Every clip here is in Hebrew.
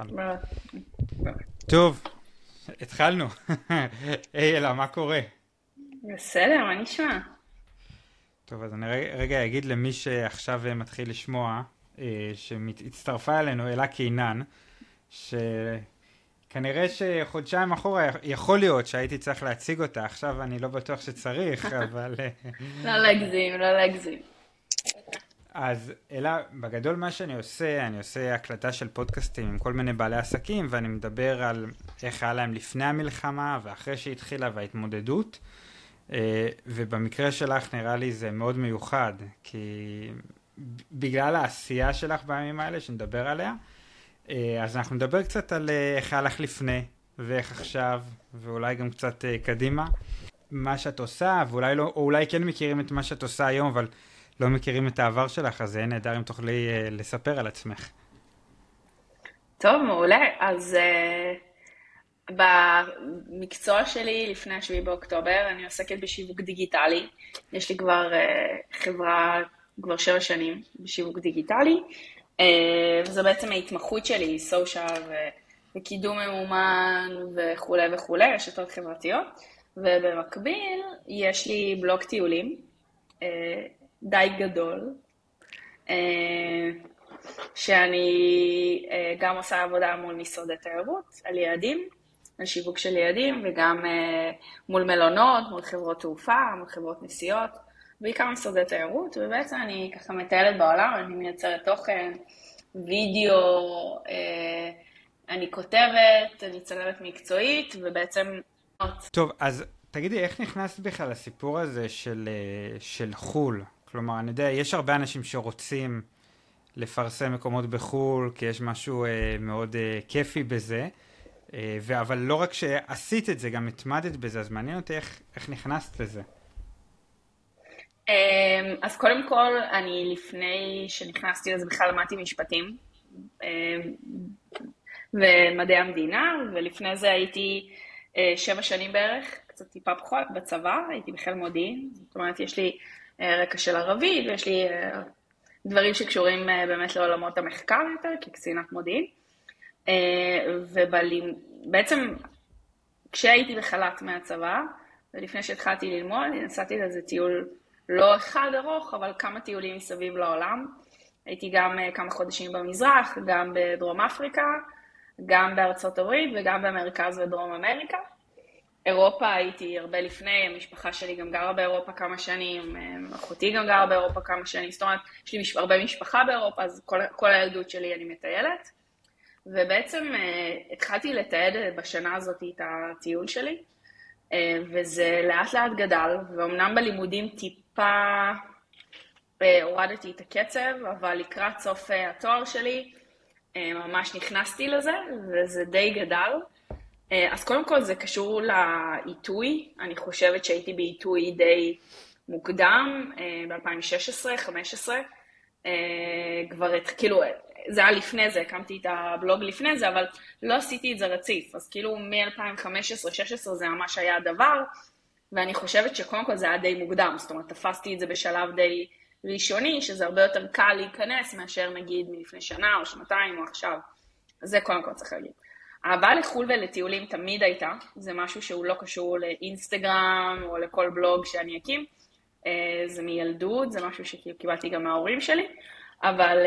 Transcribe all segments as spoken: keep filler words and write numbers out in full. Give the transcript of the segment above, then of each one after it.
התחלנו. טוב, התחלנו. היי אלה, מה קורה? בסדר, מה נשמע? טוב, אז אני רגע אגיד למי שעכשיו מתחיל לשמוע, שהצטרפה אלינו אלה קינן, שכנראה שחודשיים אחורה יכול להיות שהייתי צריך להציג אותה, עכשיו אני לא בטוח שצריך, אבל... לא להגזים, לא להגזים. אז אלה, בגדול מה שאני עושה, אני עושה הקלטה של פודקאסטים עם כל מיני בעלי עסקים, ואני מדבר על איך היה להם לפני המלחמה ואחרי שהתחילה וההתמודדות, ובמקרה שלך נראה לי זה מאוד מיוחד, כי בגלל העשייה שלך בימים האלה שנדבר עליה, אז אנחנו נדבר קצת על איך היה לך לפני ואיך עכשיו, ואולי גם קצת קדימה, מה שאת עושה, ואולי לא, או אולי כן מכירים את מה שאת עושה היום, אבל... לא מכירים את העבר שלך, אז זה נהדר אם תוכלי אה, לספר על עצמך. טוב, מעולה. אז אה, במקצוע שלי לפני השביעי באוקטובר, אני עוסקת בשיווק דיגיטלי. יש לי כבר אה, חברה, כבר שבע שנים בשיווק דיגיטלי, אה, וזו בעצם ההתמחות שלי, סושיאל ו- וקידום ממומן וכו' וכו', רשתות חברתיות. ובמקביל, יש לי בלוג טיולים, אה, די גדול, שאני גם עושה עבודה מול משרדי תיירות על יעדים, על שיווק של יעדים, וגם מול מלונות, מול חברות תעופה, מול חברות נסיעות, בעיקר משרדי תיירות, ובעצם אני ככה מטיילת בעולם, אני מייצרת תוכן, וידאו, אני כותבת, אני צלמת מקצועית, ובעצם... טוב, אז תגידי, איך נכנס בכלל הסיפור הזה של, של חול? כלומר, אני יודע, יש הרבה אנשים שרוצים לפרסם מקומות בחול, כי יש משהו אה, מאוד אה, כיפי בזה, אה, ו- אבל לא רק שעשית את זה, גם התמדת בזה, אז מעניין אותי איך, איך נכנסת לזה. אז קודם כל, אני לפני שנכנסתי לזה בכלל למדתי משפטים, אה, ומדעי המדינה, ולפני זה הייתי אה, שבע שנים בערך, קצת טיפה פחות בצבא, הייתי בחיל מודיעין, זאת אומרת, יש לי... רקע של ערבית, ויש לי דברים שקשורים באמת לעולמות המחקר יותר, כקצינת מודיעין. ובעצם, כשהייתי בחל"ת מהצבא, ולפני שהתחלתי ללמוד, נסעתי לזה טיול לא אחד ארוך, אבל כמה טיולים מסביב לעולם. הייתי גם כמה חודשים במזרח, גם בדרום אפריקה, גם בארצות הברית, וגם במרכז ודרום אמריקה. אירופה הייתי הרבה לפני, המשפחה שלי גם גרה באירופה כמה שנים, אחותי גם גרה באירופה כמה שנים, זאת אומרת, יש לי מש... הרבה משפחה באירופה, אז כל, כל הילדות שלי אני מטיילת, ובעצם אה, התחלתי לתעד בשנה הזאת את הטיול שלי, אה, וזה לאט לאט גדל, ואומנם בלימודים טיפה אה, הורדתי את הקצב, אבל לקראת סוף אה, התואר שלי, אה, ממש נכנסתי לזה, וזה די גדל, אז קודם כל זה קשור לעיתוי, אני חושבת שהייתי בעיתוי די מוקדם, ב-אלפיים שש עשרה חמש עשרה, כבר את, כאילו, זה היה לפני זה, הקמתי את הבלוג לפני זה, אבל לא עשיתי את זה רציף, אז כאילו מ-אלפיים חמש עשרה שש עשרה זה ממש היה הדבר, ואני חושבת שקודם כל זה היה די מוקדם, זאת אומרת, תפסתי את זה בשלב די ראשוני, שזה הרבה יותר קל להיכנס מאשר נגיד מלפני שנה או שנתיים או עכשיו, אז זה קודם כל צריך להגיד. אהבה לחול ולטיולים תמיד הייתה, זה משהו שהוא לא קשור לאינסטגרם או לכל בלוג שאני אקים, זה מילדות, זה משהו שקיבלתי גם מההורים שלי, אבל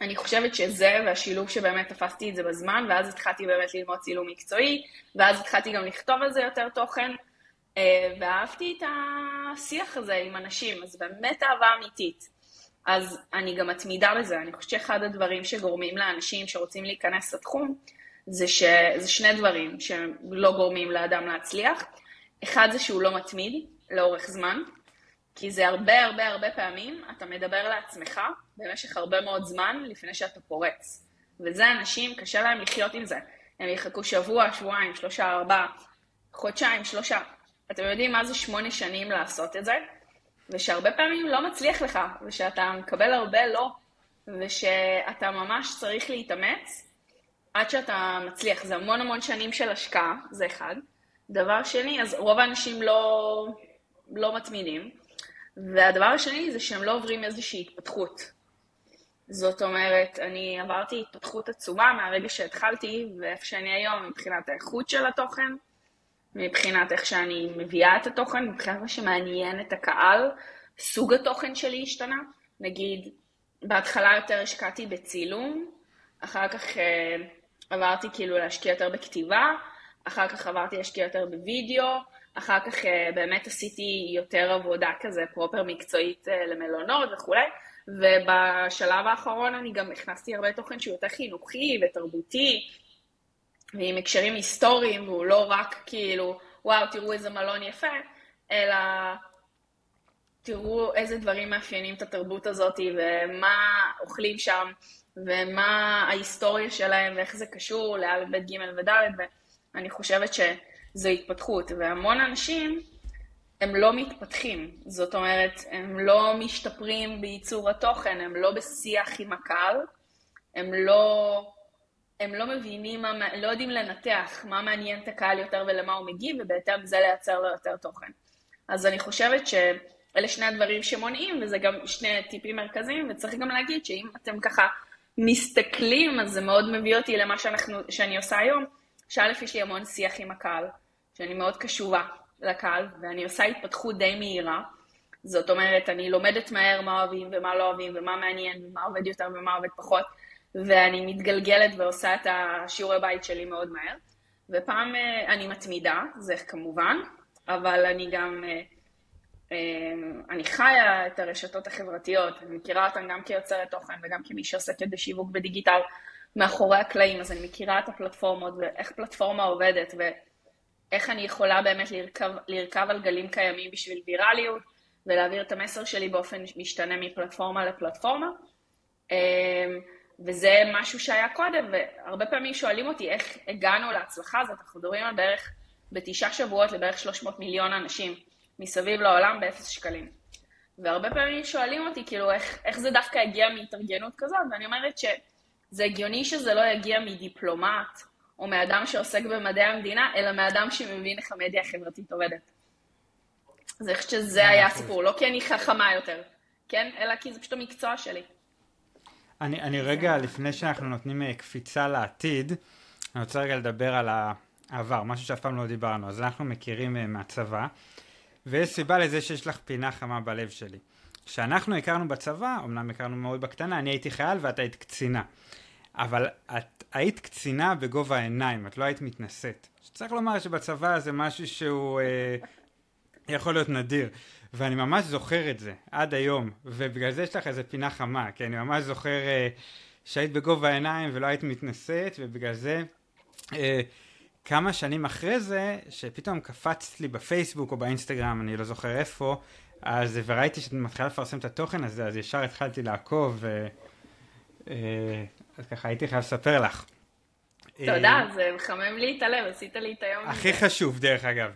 אני חושבת שזה והשילוב שבאמת תפסתי את זה בזמן, ואז התחלתי באמת ללמוד צילום מקצועי, ואז התחלתי גם לכתוב על זה יותר תוכן, ואהבתי את השיח הזה עם אנשים, אז באמת אהבה אמיתית. אז אני גם מתמידה בזה, אני חושבת שאחד הדברים שגורמים לאנשים שרוצים להיכנס לתחום, זה, ש... זה שני דברים שלא גורמים לאדם להצליח. אחד זה שהוא לא מתמיד לאורך זמן, כי זה הרבה הרבה הרבה פעמים אתה מדבר לעצמך במשך הרבה מאוד זמן לפני שאתה פורץ. וזה אנשים, קשה להם לחיות עם זה. הם יחכו שבוע, שבועיים, שלושה, ארבע, חודשיים, שלושה. אתם יודעים מה זה שמונה שנים לעשות את זה? ושהרבה פעמים לא מצליח לך, ושאתה מקבל הרבה לא, ושאתה ממש צריך להתאמץ, עד שאתה מצליח. זה המון המון שנים של השקעה, זה אחד. דבר שני, אז רוב האנשים לא, לא מתמידים, והדבר השני זה שהם לא עוברים איזושהי התפתחות. זאת אומרת, אני עברתי התפתחות עצומה מהרגע שהתחלתי, ואיפה שאני היום, מבחינת האיכות של התוכן, מבחינת איך שאני מביאה את התוכן, מבחינת מה שמעניין את הקהל, סוג התוכן שלי השתנה. נגיד, בהתחלה יותר השקעתי בצילום, אחר כך עברתי כאילו להשקיע יותר בכתיבה, אחר כך עברתי להשקיע יותר בווידאו, אחר כך באמת עשיתי יותר עבודה כזה פרופר מקצועית למלונות וכו'. ובשלב האחרון אני גם הכנסתי הרבה תוכן שהוא יותר חינוכי ותרבותי, ועם הקשרים היסטוריים, והוא לא רק כאילו, וואו, תראו איזה מלון יפה, אלא תראו איזה דברים מאפיינים את התרבות הזאת, ומה אוכלים שם, ומה ההיסטוריה שלהם, ואיך זה קשור לאל בית ג' וד', ואני חושבת שזו התפתחות, והמון אנשים הם לא מתפתחים, זאת אומרת, הם לא משתפרים בייצור התוכן, הם לא בשיח עם הקהל, הם לא, הם לא מבינים, מה, לא יודעים לנתח מה מעניין את הקהל יותר ולמה הוא מגיב, ובהתאם זה לייצר לו יותר תוכן. אז אני חושבת שאלה שני הדברים שמונעים, וזה גם שני טיפים מרכזיים, וצריך גם להגיד שאם אתם ככה מסתכלים, אז זה מאוד מביא אותי למה שאנחנו, שאני עושה היום, שאלף יש לי המון שיח עם הקהל, שאני מאוד קשובה לקהל, ואני עושה התפתחות די מהירה, זאת אומרת, אני לומדת מהר מה אוהבים ומה לא אוהבים, ומה מעניין, ומה עובד יותר ומה עובד פחות, ואני מתגלגלת ועושה את השיעורי בית שלי מאוד מהר, ופעם אני מתמידה, זה כמובן, אבל אני גם, אני חיה את הרשתות החברתיות, אני מכירה אותן גם כיוצרת תוכן, וגם כמי שעוסקת בשיווק בדיגיטל, מאחורי הקלעים, אז אני מכירה את הפלטפורמות, ואיך פלטפורמה עובדת, ו... איך אני יכולה באמת לרכב, לרכב על גלים קיימים בשביל ויראליות, ולהעביר את המסר שלי באופן משתנה מפלטפורמה לפלטפורמה. וזה משהו שהיה קודם, והרבה פעמים שואלים אותי איך הגענו להצלחה הזאת. אנחנו מדברים על בערך בתשעה שבועות לבערך שלוש מאות מיליון אנשים מסביב לעולם באפס שקלים. והרבה פעמים שואלים אותי כאילו איך, איך זה דווקא הגיע מהתארגנות כזאת, ואני אומרת שזה הגיוני שזה לא יגיע מדיפלומט, או מאדם שעוסק במדעי המדינה, אלא מאדם שמבין איך המדיה החברתית עובדת. אז איך שזה היה הסיפור, לא כי אני חכמה יותר, כן? אלא כי זה פשוט המקצוע שלי. אני, אני רגע, לפני שאנחנו נותנים קפיצה לעתיד, אני רוצה רגע לדבר על העבר, משהו שאף פעם לא דיברנו, אז אנחנו מכירים מהצבא, ויש סיבה לזה שיש לך פינה חמה בלב שלי. כשאנחנו הכרנו בצבא, אמנם הכרנו מאוד בקטנה, אני הייתי חייל ואתה היית קצינה. אבל את היית קצינה בגובה העיניים, את לא היית מתנשאת. שצריך לומר שבצבא זה משהו שהוא אה, יכול להיות נדיר, ואני ממש זוכר את זה עד היום, ובגלל זה יש לך איזו פינה חמה, כי אני ממש זוכר אה, שהיית בגובה העיניים ולא היית מתנשאת, ובגלל זה אה, כמה שנים אחרי זה, שפתאום קפצת לי בפייסבוק או באינסטגרם, אני לא זוכר איפה, אז וראיתי שאת מתחילה לפרסם את התוכן הזה, אז ישר התחלתי לעקוב, אה, אה, אז ככה הייתי חייב לספר לך. תודה, זה מחמם לי את הלב, עשית לי את היום. הכי חשוב, דרך אגב.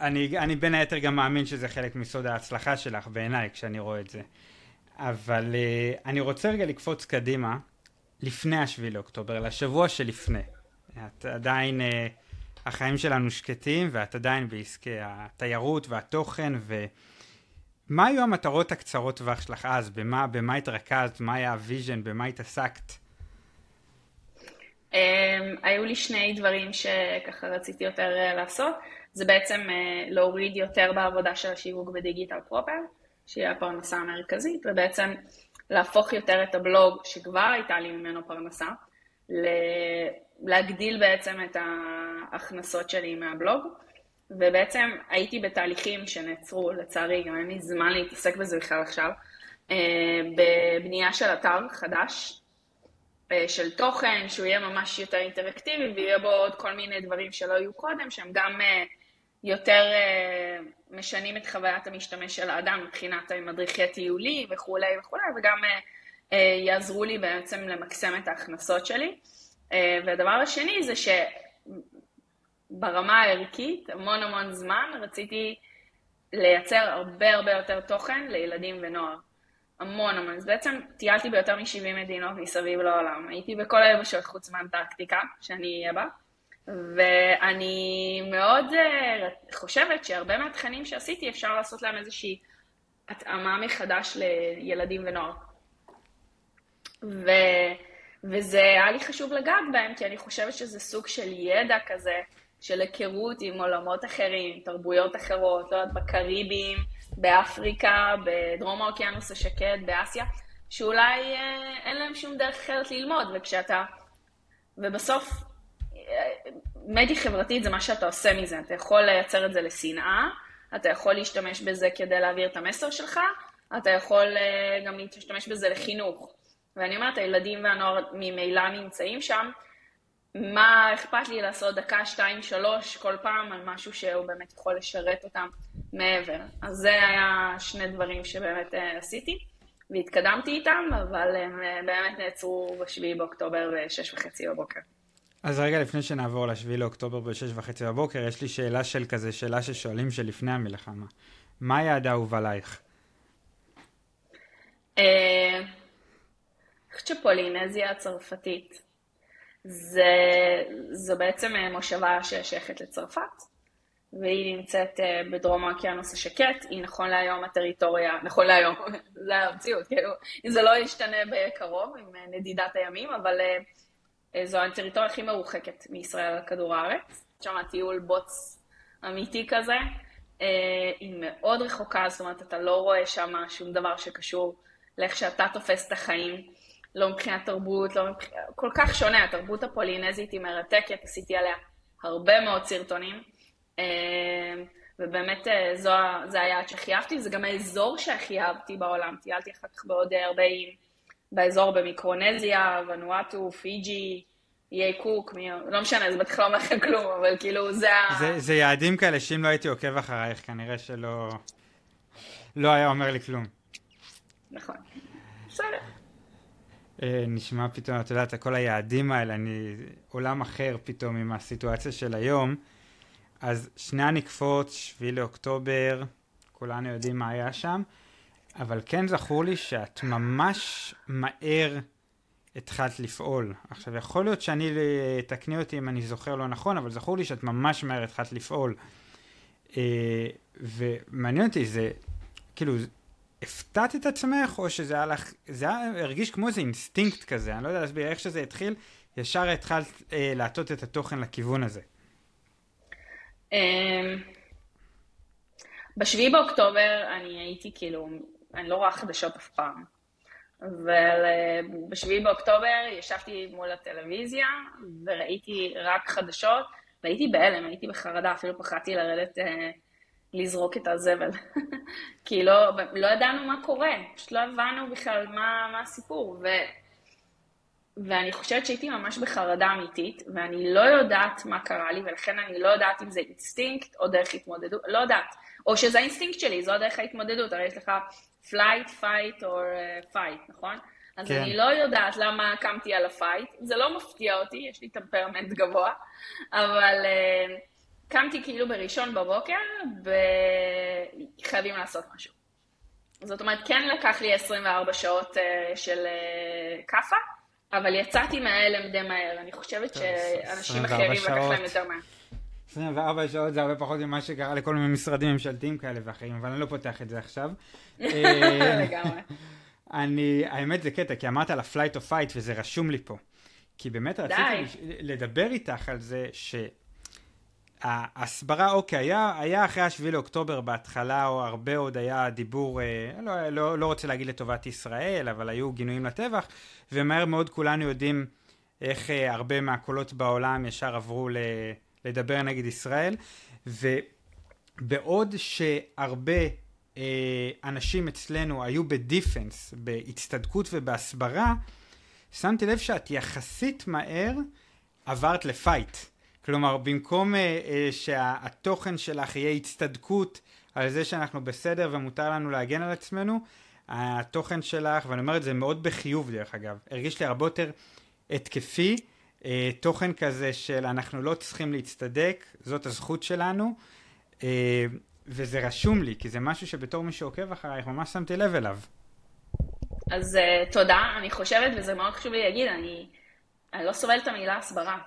אני בין היתר גם מאמין שזה חלק מסוד ההצלחה שלך בעיניי, כשאני רואה את זה. אבל אני רוצה רגע לקפוץ קדימה, לפני השביעי לאוקטובר, לשבוע שלפני. את עדיין, החיים שלנו שקטים, ואת עדיין בעסקי התיירות והתוכן ו... מה היו המטרות הקצרות טווח שלך אז? במה, במה התרכזת? מה היה הוויז'ן? במה התעסקת? היו לי שני דברים שככה רציתי יותר לעשות. זה בעצם להוריד יותר בעבודה של השיווק בדיגיטל פרופר, שהיא הפרנסה המרכזית, ובעצם להפוך יותר את הבלוג שכבר הייתה לי ממנו פרנסה, להגדיל בעצם את ההכנסות שלי מהבלוג. ובעצם הייתי בתהליכים שנעצרו, לצערי, גם אין לי זמן להתעסק בזה בכלל עכשיו, בבנייה של אתר חדש, של תוכן, שהוא יהיה ממש יותר אינטראקטיבי, ויהיה בו עוד כל מיני דברים שלא היו קודם, שהם גם יותר משנים את חוויית המשתמש של האדם, מבחינת מדריכי טיולי וכו' וכו', וגם יעזרו לי בעצם למקסם את ההכנסות שלי. והדבר השני זה ש... ברמה הערכית, המון המון זמן, רציתי לייצר הרבה הרבה יותר תוכן לילדים ונוער. המון המון. אז בעצם טיילתי ביותר מ-שבעים מדינות מסביב לעולם. הייתי בכל היבשות חוץ מאנטרקטיקה, שאני אהיה בה, ואני מאוד חושבת שהרבה מהתכנים שעשיתי אפשר לעשות להם איזושהי התאמה מחדש לילדים ונוער. ו... וזה היה לי חשוב לגעת בהם, כי אני חושבת שזה סוג של ידע כזה, של היכרות עם עולמות אחרים, תרבויות אחרות, לא יודעת, בקריבים, באפריקה, בדרום האוקיינוס השקט, באסיה, שאולי אין להם שום דרך אחרת ללמוד, וכשאתה... ובסוף, מדיה חברתית זה מה שאתה עושה מזה, אתה יכול לייצר את זה לשנאה, אתה יכול להשתמש בזה כדי להעביר את המסר שלך, אתה יכול גם להשתמש בזה לחינוך. ואני אומרת, הילדים והנוער ממילא נמצאים שם, מה אכפת לי לעשות דקה, שתיים, שלוש, כל פעם על משהו שהוא באמת יכול לשרת אותם מעבר. אז זה היה שני דברים שבאמת עשיתי, והתקדמתי איתם, אבל הם באמת נעצרו בשביעי באוקטובר בשש וחצי בבוקר. אז רגע לפני שנעבור לשביעי לאוקטובר בשש וחצי בבוקר, יש לי שאלה של כזה, שאלה ששואלים שלפני המלחמה. מה היעד האהוב עלייך? אה... שפולינזיה הצרפתית, זה, זו בעצם מושבה ששייכת לצרפת, והיא נמצאת בדרום האוקיינוס השקט, היא נכון להיום הטריטוריה, נכון להיום, זה המציאות, כאילו, זה לא ישתנה בקרוב עם נדידת הימים, אבל זו הטריטוריה הכי מרוחקת מישראל על כדור הארץ, שם הטיול בוץ אמיתי כזה, היא מאוד רחוקה, זאת אומרת, אתה לא רואה שם שום דבר שקשור לאיך שאתה תופס את החיים, לא מבחינת תרבות, לא מבח... כל כך שונה, התרבות הפולינזית היא מרתקת, עשיתי עליה הרבה מאוד סרטונים, ובאמת זו, זה היעד שהכי אהבתי, וזה גם האזור שהכי אהבתי בעולם, טיילתי אחר כך בעוד הרבה באזור במיקרונזיה, ונואטו, פיג'י, איי קוק, מי... לא משנה, זה בטח לא אומר לכם כלום, אבל כאילו זה... זה, זה יעדים כאלה, שאם לא הייתי עוקב אחרייך, כנראה שלא לא היה אומר לי כלום. נכון, בסדר. נשמע פתאום, את יודעת, כל היעדים האלה, אני עולם אחר פתאום עם הסיטואציה של היום. אז שני הנקפות, שביעי לאוקטובר, כולנו יודעים מה היה שם, אבל כן זכור לי שאת ממש מהר התחלת לפעול. עכשיו, יכול להיות שאני, תקני אותי אם אני זוכר לא נכון, אבל זכור לי שאת ממש מהר התחלת לפעול. ומעניין אותי, זה, כאילו, הפתעת את עצמך, או שזה היה לך, זה היה, הרגיש כמו איזה אינסטינקט כזה, אני לא יודע להסביר איך שזה התחיל, ישר התחלת אה, לעטות את התוכן לכיוון הזה. בשביעי באוקטובר אני הייתי כאילו, אני לא רואה חדשות אף פעם, אבל בשביעי באוקטובר ישבתי מול הטלוויזיה, וראיתי רק חדשות, והייתי בהלם, הייתי בחרדה, אפילו פחדתי לרדת... אה, לזרוק את הזבל, כי לא, לא ידענו מה קורה, פשוט לא הבנו בכלל מה, מה הסיפור, ו, ואני חושבת שהייתי ממש בחרדה אמיתית, ואני לא יודעת מה קרה לי, ולכן אני לא יודעת אם זה אינסטינקט או דרך התמודדות, לא יודעת, או שזה האינסטינקט שלי, זו דרך ההתמודדות, הרי יש לך flight, fight or fight, נכון? אז כן. אני לא יודעת למה קמתי על הפייט, זה לא מפתיע אותי, יש לי טמפרמנט גבוה, אבל... קמתי כאילו בראשון בבוקר, וחייבים לעשות משהו. זאת אומרת, כן לקח לי עשרים וארבע שעות של קפה, אבל יצאתי מההלם די מהר. אני חושבת שאנשים אחרים לקח להם יותר מהר. עשרים וארבע שעות זה הרבה פחות ממה שקרה לכל מיני משרדים ממשלתיים כאלה ואחרים, אבל אני לא פותח את זה עכשיו. לגמרי. האמת זה קטע, כי אמרת על ה-flight or fight, וזה רשום לי פה. כי באמת רציתי לדבר איתך על זה ש... ההסברה, אוקיי, היה, היה אחרי השביעי לאוקטובר בהתחלה, או הרבה עוד היה דיבור, לא, לא, לא רוצה להגיד לטובת ישראל, אבל היו גינויים לטבח, ומהר מאוד כולנו יודעים איך הרבה מהקולות בעולם ישר עברו לדבר נגד ישראל, ובעוד שהרבה אנשים אצלנו היו בדיפנס, בהצטדקות ובהסברה, שמתי לב שאת יחסית מהר עברת לפייט. כלומר, במקום אה, אה, שהתוכן שלך יהיה הצטדקות על זה שאנחנו בסדר ומותר לנו להגן על עצמנו, התוכן שלך, ואני אומר את זה מאוד בחיוב דרך אגב, הרגיש לי הרבה יותר התקפי, אה, תוכן כזה של אנחנו לא צריכים להצטדק, זאת הזכות שלנו, אה, וזה רשום לי, כי זה משהו שבתור מי שעוקב אחרייך ממש שמתי לב אליו. אז אה, תודה, אני חושבת, וזה מאוד חשוב לי להגיד, אני, אני לא סובלת את המילה הסברה.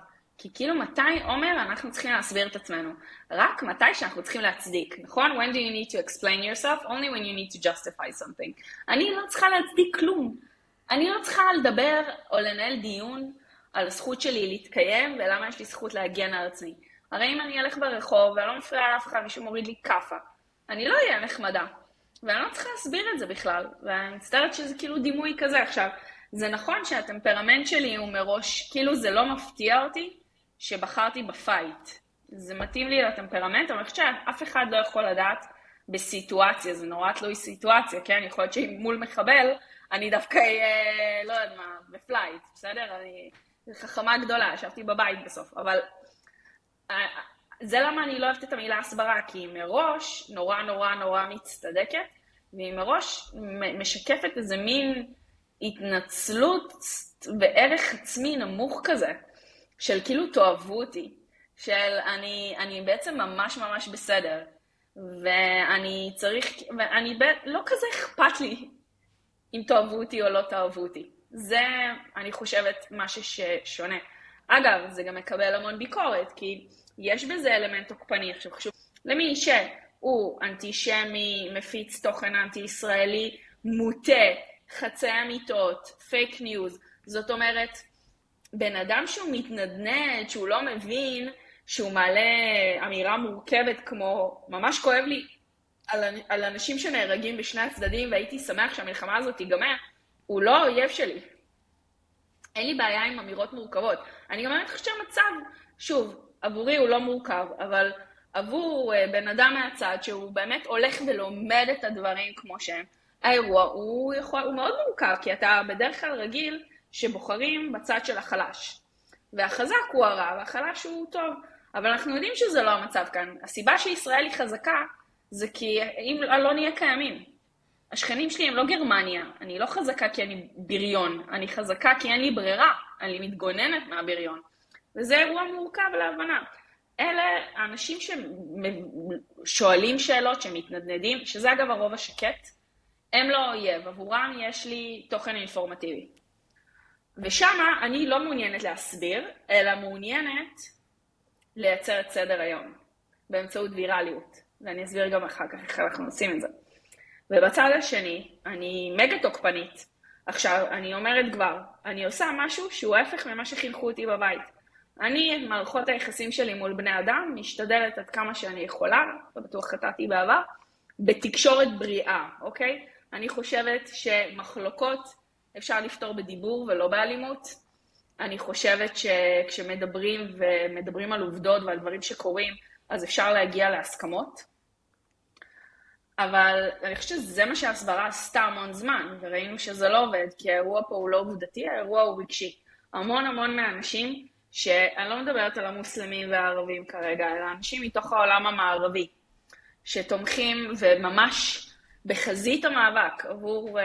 כי כאילו מתי אומר אנחנו צריכים להסביר את עצמנו? רק מתי שאנחנו צריכים להצדיק, נכון? When do you need to explain yourself? Only when you need to justify something. אני לא צריכה להצדיק כלום. אני לא צריכה לדבר או לנהל דיון על הזכות שלי להתקיים ולמה יש לי זכות להגן על עצמי. הרי אם אני אלך ברחוב ואני לא מפריע על אף אחד ושהוא מוריד לי קפה, אני לא אהיה נחמדה. ואני לא צריכה להסביר את זה בכלל. ואני מצטערת שזה כאילו דימוי כזה עכשיו. זה נכון שהטמפרמנט שלי הוא מראש, כאילו זה לא מפתיע אותי שבחרתי בפייט. זה מתאים לי לטמפרמנט, אבל אני חושבת שאף אחד לא יכול לדעת בסיטואציה, זה נורא תלוי סיטואציה, כן? יכול להיות שמול מחבל, אני דווקא, אה, לא יודע מה, בפלייט, בסדר? אני חכמה גדולה, ישבתי בבית בסוף, אבל אה, זה למה אני לא אוהבת את המילה הסברה, כי היא מראש נורא נורא נורא מצטדקת, והיא מראש משקפת איזה מין התנצלות בערך עצמי נמוך כזה, של כאילו תאהבו אותי, של אני, אני בעצם ממש ממש בסדר, ואני צריך, ואני ב, לא כזה אכפת לי אם תאהבו אותי או לא תאהבו אותי. זה, אני חושבת, משהו ששונה. אגב, זה גם מקבל המון ביקורת, כי יש בזה אלמנט תוקפני. עכשיו, חשוב, למי שהוא אנטישמי, מפיץ תוכן אנטי-ישראלי, מוטה, חצי אמיתות, פייק ניוז, זאת אומרת, בן אדם שהוא מתנדנד, שהוא לא מבין, שהוא מעלה אמירה מורכבת כמו, ממש כואב לי על, על אנשים שנהרגים בשני הצדדים, והייתי שמח שהמלחמה הזאת תיגמר, הוא לא אויב שלי. אין לי בעיה עם אמירות מורכבות. אני גם באמת חושבת שהמצב, שוב, עבורי הוא לא מורכב, אבל עבור בן אדם מהצד שהוא באמת הולך ולומד את הדברים כמו שהם, האירוע הוא, יכול, הוא מאוד מורכב, כי אתה בדרך כלל רגיל, שבוחרים בצד של החלש. והחזק הוא הרע, והחלש הוא טוב. אבל אנחנו יודעים שזה לא המצב כאן. הסיבה שישראל היא חזקה, זה כי אם לא נהיה קיימים. השכנים שלי הם לא גרמניה. אני לא חזקה כי אני בריון. אני חזקה כי אין לי ברירה. אני מתגוננת מהבריון. וזה אירוע מורכב להבנה. אלה האנשים ששואלים שאלות, שמתנדנדים, שזה אגב הרוב השקט, הם לא אויב. עבורם יש לי תוכן אינפורמטיבי. ושמה אני לא מעוניינת להסביר, אלא מעוניינת לייצר את סדר היום, באמצעות ויראליות. ואני אסביר גם אחר כך איך אנחנו עושים את זה. ובצד השני, אני מגה תוקפנית. עכשיו, אני אומרת כבר, אני עושה משהו שהוא הפך ממה שחינכו אותי בבית. אני, מערכות היחסים שלי מול בני אדם, משתדלת עד כמה שאני יכולה, בטוח חטאתי בעבר, בתקשורת בריאה, אוקיי? אני חושבת שמחלוקות, אפשר לפתור בדיבור ולא באלימות. אני חושבת שכשמדברים ומדברים על עובדות ועל דברים שקורים, אז אפשר להגיע להסכמות. אבל אני חושבת שזה מה שהסברה עשתה המון זמן, וראינו שזה לא עובד, כי האירוע פה הוא לא עובדתי, האירוע הוא רגשי. המון המון מהאנשים, שאני לא מדברת על המוסלמים והערבים כרגע, אלא אנשים מתוך העולם המערבי, שתומכים וממש בחזית המאבק, עבור,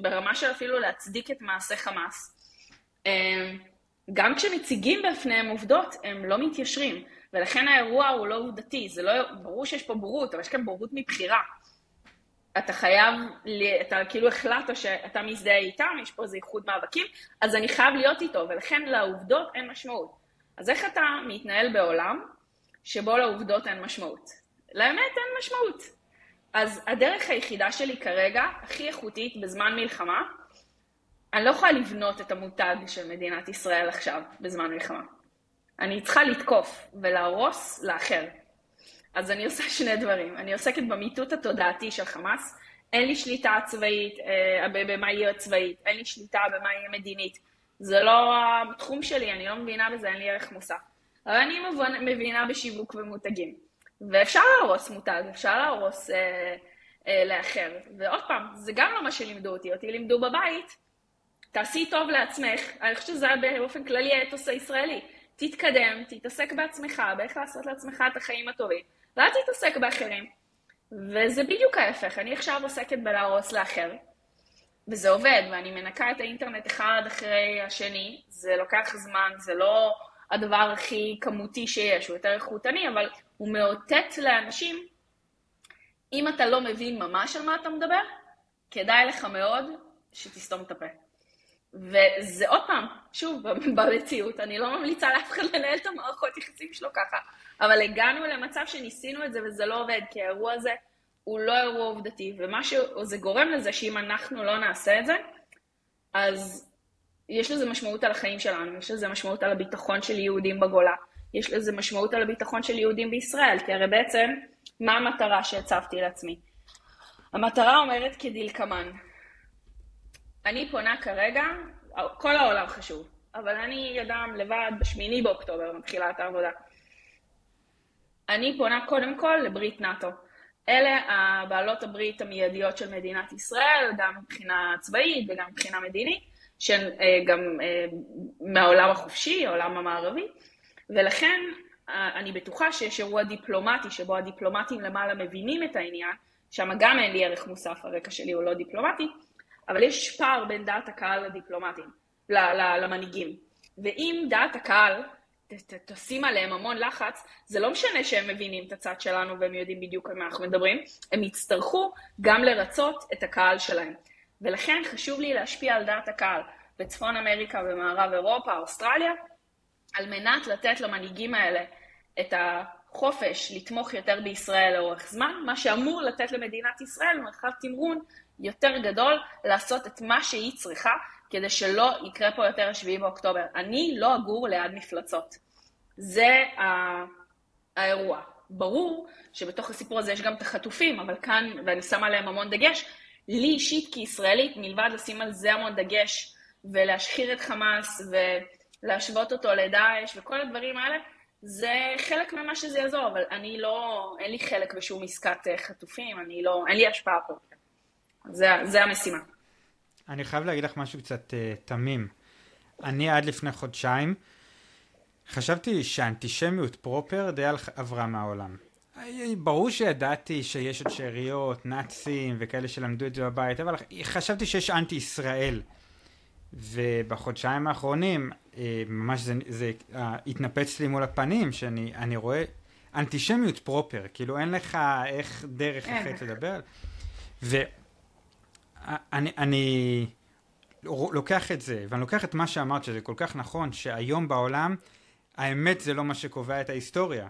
ברמה של אפילו להצדיק את מעשה חמאס. גם כשמציגים בפניהם עובדות, הם לא מתיישרים, ולכן האירוע הוא לא עובדתי, זה לא, ברור שיש פה בורות, אבל יש כאן בורות מבחירה. אתה חייב, אתה כאילו החלטת שאתה מזדהה איתם, יש פה איזה איחוד מאבקים, אז אני חייב להיות איתו, ולכן לעובדות אין משמעות. אז איך אתה מתנהל בעולם שבו לעובדות אין משמעות? לאמת אין משמעות. אז הדרך היחידה שלי כרגע, הכי איכותית בזמן מלחמה, אני לא יכולה לבנות את המותג של מדינת ישראל עכשיו בזמן מלחמה. אני צריכה לתקוף ולהרוס לאחר. אז אני עושה שני דברים. אני עוסקת במיטוט התודעתי של חמאס. אין לי שליטה צבאית, במה יהיה צבאית, אין לי שליטה במה יהיה מדינית. זה לא התחום שלי, אני לא מבינה בזה, אין לי ערך מוסף. אבל אני מבינה בשיווק ומותגים. ואפשר להרוס מותג, אפשר להרוס אה, אה, לאחר. ועוד פעם, זה גם לא מה שלימדו אותי, אותי לימדו בבית, תעשי טוב לעצמך, אני חושבת שזה באופן כללי האתוס הישראלי, תתקדם, תתעסק בעצמך, באיך לעשות לעצמך את החיים הטובים, ואל תתעסק באחרים. וזה בדיוק ההפך, אני עכשיו עוסקת בלהרוס לאחר, וזה עובד, ואני מנקה את האינטרנט אחד אחרי השני, זה לוקח זמן, זה לא הדבר הכי כמותי שיש, הוא יותר איכותני, אבל הוא מאותת לאנשים, אם אתה לא מבין ממש על מה אתה מדבר, כדאי לך מאוד שתסתום את הפה. וזה עוד פעם, שוב, במציאות, אני לא ממליצה לאף אחד לנהל את המערכות יחסים שלו ככה, אבל הגענו למצב שניסינו את זה וזה לא עובד, כי האירוע הזה הוא לא אירוע עובדתי, וזה גורם לזה שאם אנחנו לא נעשה את זה, אז יש לזה משמעות על החיים שלנו, יש לזה משמעות על הביטחון של יהודים בגולה, יש לזה משמעות על הביטחון של יהודים בישראל, כי הרי בעצם, מה המטרה שהצבתי לעצמי? המטרה אומרת כדלקמן, אני פונה כרגע, כל העולם חשוב, אבל אני אדם לבד בשמיני באוקטובר מתחילה את העבודה. אני פונה קודם כל לברית נאטו. אלה הבעלות הברית המיידיות של מדינת ישראל, גם מבחינה צבאית וגם מבחינה מדינית, שגם מהעולם החופשי, העולם המערבי, ולכן אני בטוחה שיש אירוע דיפלומטי, שבו הדיפלומטים למעלה מבינים את העניין, שם גם אין לי ערך מוסף, הרקע שלי הוא לא דיפלומטי, אבל יש פער בין דעת הקהל לדיפלומטים, למנהיגים. ואם דעת הקהל, תשים עליהם המון לחץ, זה לא משנה שהם מבינים את הצד שלנו והם יודעים בדיוק על מה אנחנו מדברים, הם יצטרכו גם לרצות את הקהל שלהם. ולכן חשוב לי להשפיע על דעת הקהל בצפון אמריקה, במערב אירופה, אוסטרליה, על מנת לתת למנהיגים האלה את החופש לתמוך יותר בישראל לאורך זמן, מה שאמור לתת למדינת ישראל מרחב תמרון יותר גדול לעשות את מה שהיא צריכה, כדי שלא יקרה פה יותר השביעי באוקטובר. אני לא אגור ליד מפלצות. זה האירוע. ברור שבתוך הסיפור הזה יש גם את החטופים, אבל כאן, ואני שמה להם המון דגש, לי אישית כישראלית, מלבד לשים על זה המון דגש, ולהשחיר את חמאס, ולהשוות אותו לדאעש, וכל הדברים האלה, זה חלק ממה שזה יעזור, אבל אני לא, אין לי חלק בשום עסקת חטופים, אני לא, אין לי השפעה פה. זה, זה המשימה. אני חייב להגיד לך משהו קצת uh, תמים. אני עד לפני חודשיים חשבתי שהאנטישמיות פרופר די עברה מהעולם. ברור שידעתי שיש עוד שאריות, נאצים וכאלה שלמדו את זה בבית, אבל חשבתי שיש אנטי ישראל. ובחודשיים האחרונים uh, ממש זה, זה uh, התנפץ לי מול הפנים, שאני אני רואה אנטישמיות פרופר, כאילו אין לך איך דרך אחרת לדבר. ו... אני, אני לוקח את זה, ואני לוקח את מה שאמרת, שזה כל כך נכון, שהיום בעולם, האמת זה לא מה שקובע את ההיסטוריה.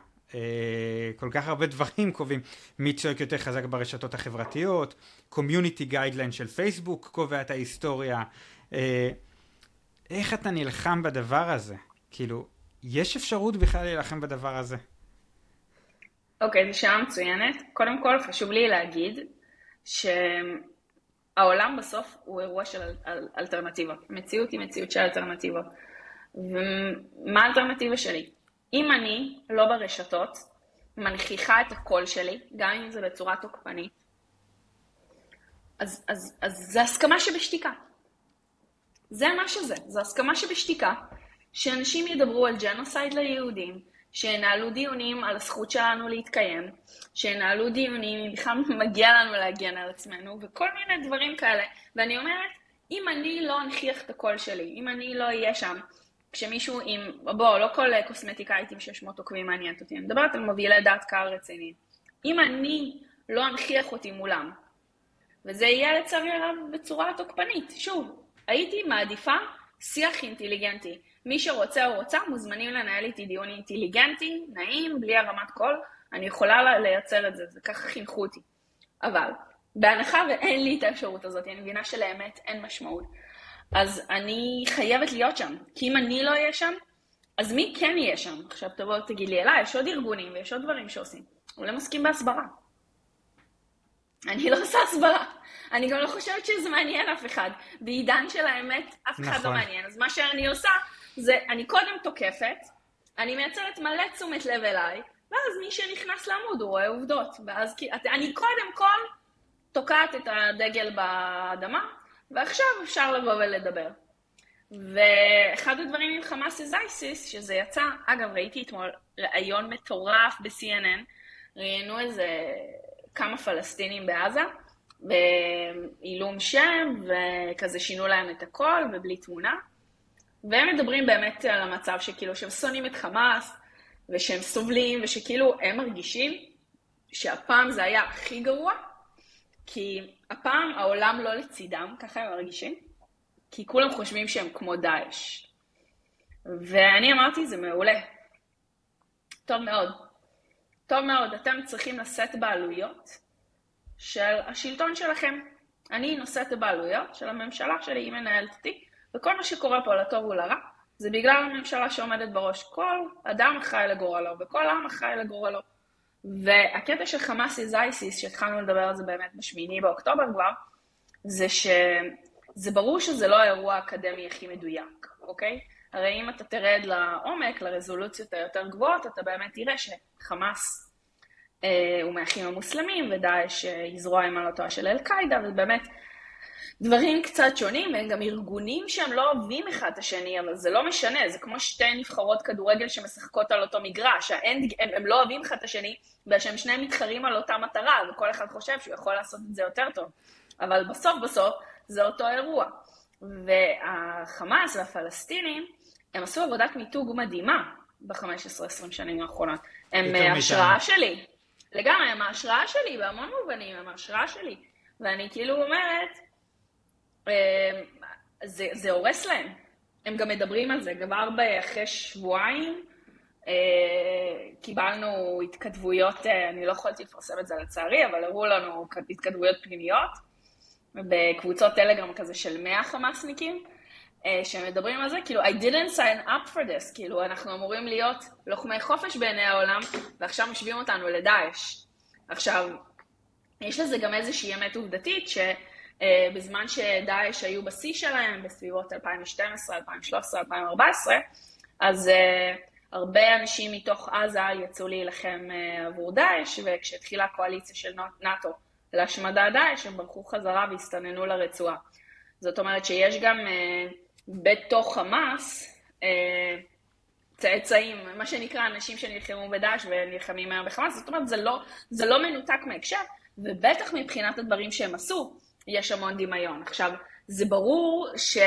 כל כך הרבה דברים קובעים, מי צועק יותר חזק ברשתות החברתיות, קומיוניטי גיידליין של פייסבוק קובע את ההיסטוריה. איך אתה נלחם בדבר הזה? כאילו, יש אפשרות בכלל להילחם בדבר הזה? אוקיי, זו שעה מצוינת. קודם כל, חשוב לי להגיד ש... העולם בסוף הוא אירוע של אל- אלטרנטיבה. מציאות היא מציאות של אלטרנטיבה. ומה האלטרנטיבה שלי? אם אני לא ברשתות, מנכיחה את הקול שלי, גם אם זה בצורה תוקפנית, אז, אז, אז זה הסכמה שבשתיקה. זה מה שזה. זה הסכמה שבשתיקה, שאנשים ידברו על ג'נוסייד ליהודים, שנעלו דיונים על הזכות שלנו להתקיים, שנעלו דיונים, בכלל מגיע לנו להגן על עצמנו, וכל מיני דברים כאלה. ואני אומרת, אם אני לא אנכיח את הקול שלי, אם אני לא אהיה שם, כשמישהו עם, בוא, לא כל קוסמטיקאית עם שש מאות עוקבים מעניינת אותי, אני מדברת על מובילי דעת קהל רציני. אם אני לא אנכיח אותי מולם, וזה יהיה לצערי הרב בצורה תוקפנית, שוב, הייתי מעדיפה שיח אינטליגנטי. מי שרוצה או רוצה, מוזמנים לנהל איתי דיון אינטליגנטי, נעים, בלי הרמת קול, אני יכולה לייצר את זה, זה ככה חינכו אותי. אבל, בהנחה ואין לי את האפשרות הזאת, אני מבינה שלאמת אין משמעות. אז אני חייבת להיות שם, כי אם אני לא אהיה שם, אז מי כן יהיה שם? עכשיו תבוא תגיד לי, אלה, יש עוד ארגונים ויש עוד דברים שעושים. אולי מסכים בהסברה. אני לא עושה הסברה. אני גם לא חושבת שזה מעניין אף אחד. בעידן של האמת, אף אחד נכון. לא מעניין. אז מה שאני עושה, זה, אני קודם תוקפת, אני מייצרת מלא תשומת לב אליי, ואז מי שנכנס לעמוד הוא רואה עובדות, ואז אני קודם כל תוקעת את הדגל באדמה, ועכשיו אפשר לבוא ולדבר. ואחד הדברים עם חמאס is ISIS, שזה יצא, אגב ראיתי אתמול רעיון מטורף ב-סי אן אן, ראיינו איזה כמה פלסטינים בעזה, בעילום שם, וכזה שינו להם את הכל, ובלי תמונה. והם מדברים באמת על המצב שכאילו שהם שונאים את חמאס, ושהם סובלים, ושכאילו הם מרגישים שהפעם זה היה הכי גרוע, כי הפעם העולם לא לצידם, ככה הם מרגישים, כי כולם חושבים שהם כמו דאעש. ואני אמרתי, זה מעולה. טוב מאוד. טוב מאוד, אתם צריכים לשאת בעלויות של השלטון שלכם. אני נושאת בעלויות של הממשלה שלי, היא מנהלת אותי, וכל מה שקורה פה לטוב ולרע, זה בגלל הממשלה שעומדת בראש. כל אדם חי לגורלו, וכל עם חי לגורלו. והקטע של חמאס איז אייסיס, שהתחלנו לדבר על זה באמת בשמיני באוקטובר כבר, זה שזה ברור שזה לא האירוע האקדמי הכי מדויק, אוקיי? הרי אם אתה תרד לעומק, לרזולוציות היותר גבוהות, אתה באמת תראה שחמאס אה, הוא מהאחים המוסלמים, ודאעש היא זרוע עם הלטועה של אל-קאידה, ובאמת דברים קצת שונים, הם גם ארגונים שהם לא אוהבים אחד את השני, אבל זה לא משנה, זה כמו שתי נבחרות כדורגל שמשחקות על אותו מגרש, האנד, הם, הם לא אוהבים אחד את השני, ושהם שניהם מתחרים על אותה מטרה, וכל אחד חושב שהוא יכול לעשות את זה יותר טוב. אבל בסוף בסוף זה אותו אירוע. והחמאס והפלסטינים, הם עשו עבודת מיתוג מדהימה ב-חמש עשרה עד עשרים שנים האחרונות. הם ההשראה שלי. לגמרי, הם ההשראה שלי, בהמון מובנים, הם ההשראה שלי. ואני כאילו אומרת, זה, זה הורס להם. הם גם מדברים על זה. כבר אחרי שבועיים קיבלנו התכתבויות, אני לא יכולתי לפרסם את זה לצערי, אבל הראו לנו התכתבויות פנימיות, בקבוצות טלגרם כזה של מאה חמאסניקים, שמדברים על זה, כאילו, I didn't sign up for this, כאילו, אנחנו אמורים להיות לוחמי חופש בעיני העולם, ועכשיו משווים אותנו לדאעש. עכשיו, יש לזה גם איזושהי אמת עובדתית, שבזמן שדאעש היו בשיא שלהם, בסביבות אלפיים ושתים עשרה, אלפיים ושלוש עשרה, אלפיים וארבע עשרה, אז הרבה אנשים מתוך עזה יצאו להילחם עבור דאעש, וכשהתחילה הקואליציה של נאטו להשמדה דאעש, הם ברחו חזרה והסתננו לרצועה. זאת אומרת שיש גם בתוך חמאס צאצאים, מה שנקרא אנשים שנלחמו בדאעש ונלחמים היום בחמאס, זאת אומרת זה לא, זה לא מנותק מהקשר, ובטח מבחינת הדברים שהם עשו, יש המון דמיון. עכשיו, זה ברור ש...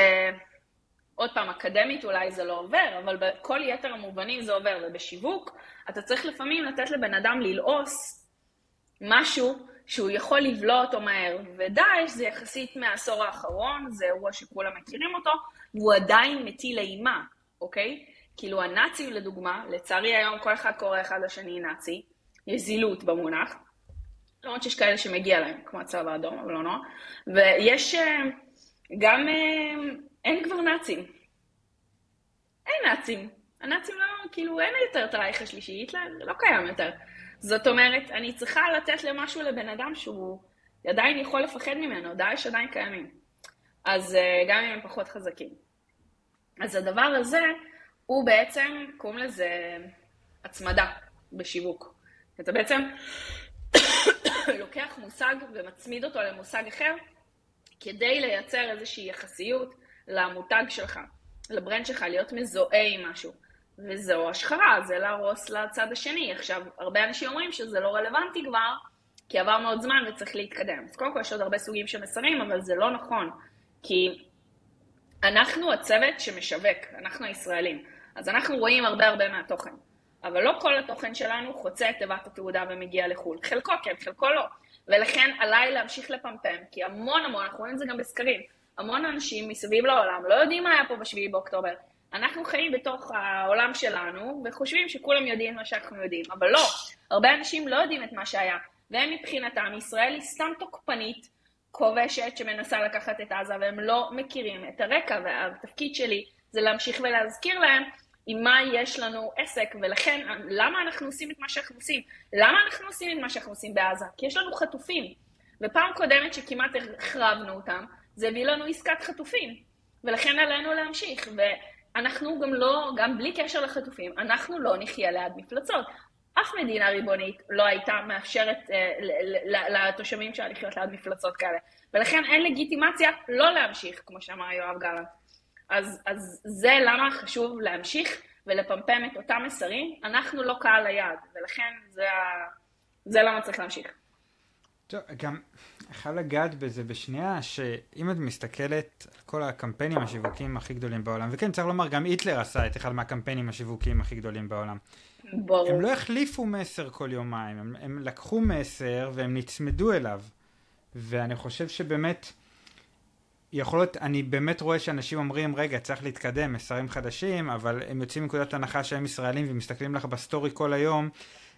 עוד פעם, אקדמית אולי זה לא עובר, אבל בכל יתר המובנים זה עובר, ובשיווק אתה צריך לפעמים לתת לבן אדם ללעוס משהו שהוא יכול לבלוע אותו מהר, ודאעש זה יחסית מהעשור האחרון, זה אירוע שכולם מכירים אותו, והוא עדיין מטיל אימה, אוקיי? כאילו הנאצים לדוגמה, לצערי היום כל אחד קורא אחד לשני נאצי, יש זילות במונח, למרות שיש כאלה שמגיע להם, כמו הצבא האדום, אבל לא נורא, ויש גם, אין כבר נאצים, אין נאצים, הנאצים לא, כאילו אין יותר את הרייך השלישי, היטלר לא קיים יותר. זאת אומרת, אני צריכה לתת למשהו לבן אדם שהוא עדיין יכול לפחד ממנו, דאעש עדיין קיימים. אז גם אם הם פחות חזקים. אז הדבר הזה הוא בעצם, קוראים לזה הצמדה בשיווק. אתה בעצם לוקח מושג ומצמיד אותו למושג אחר, כדי לייצר איזושהי יחסיות למותג שלך, לברנד שלך, להיות מזוהה עם משהו. וזהו השחרה, זה להרוס לצד השני. עכשיו, הרבה אנשים אומרים שזה לא רלוונטי כבר, כי עבר מאוד זמן וצריך להתקדם. אז קודם כל יש עוד הרבה סוגים שמסרים, אבל זה לא נכון, כי אנחנו הצוות שמשווק, אנחנו הישראלים, אז אנחנו רואים הרבה הרבה מהתוכן, אבל לא כל התוכן שלנו חוצה את תיבת התעודה ומגיע לחול. חלקו כן, חלקו לא. ולכן עליי להמשיך לפמפם, כי המון המון, אנחנו רואים את זה גם בסקרים, המון אנשים מסביב לעולם לא יודעים מה היה פה בשביעי באוקטובר, אנחנו חיים בתוך העולם שלנו, וחושבים שכולם יודעים מה שאנחנו יודעים, אבל לא, הרבה אנשים לא יודעים את מה שהיה, והם מבחינתם, ישראל היא סתם תוקפנית, כובשת שמנסה לקחת את עזה, והם לא מכירים את הרקע, והתפקיד שלי זה להמשיך ולהזכיר להם, עם מה יש לנו עסק, ולכן, למה אנחנו עושים את מה שאנחנו עושים? למה אנחנו עושים את מה שאנחנו עושים בעזה? כי יש לנו חטופים, ופעם קודמת שכמעט החרבנו אותם, זה הביא לנו עסקת חטופים, ולכן עלינו להמשיך, ו... אנחנו גם לא, גם בלי קשר לחטופים, אנחנו לא נחיה ליד מפלצות. אף מדינה ריבונית לא הייתה מאפשרת אה, לתושבים שלה לחיות ליד מפלצות כאלה. ולכן אין לגיטימציה לא להמשיך, כמו שאמר יואב גלנט. אז, אז זה למה חשוב להמשיך ולפמפם את אותם מסרים. אנחנו לא קהל היעד, ולכן זה, זה למה צריך להמשיך. טוב, גם חייב לגעת בזה בשנייה, שאם את מסתכלת על כל הקמפיינים השיווקיים הכי גדולים בעולם, וכן, צריך לומר, גם היטלר עשה את אחד מהקמפיינים השיווקיים הכי גדולים בעולם. ברור. הם לא החליפו מסר כל יומיים, הם, הם לקחו מסר והם נצמדו אליו, ואני חושב שבאמת יכול להיות, אני באמת רואה שאנשים אומרים, רגע, צריך להתקדם, מסרים חדשים, אבל הם יוצאים מנקודת הנחה שהם ישראלים ומסתכלים לך בסטורי כל היום,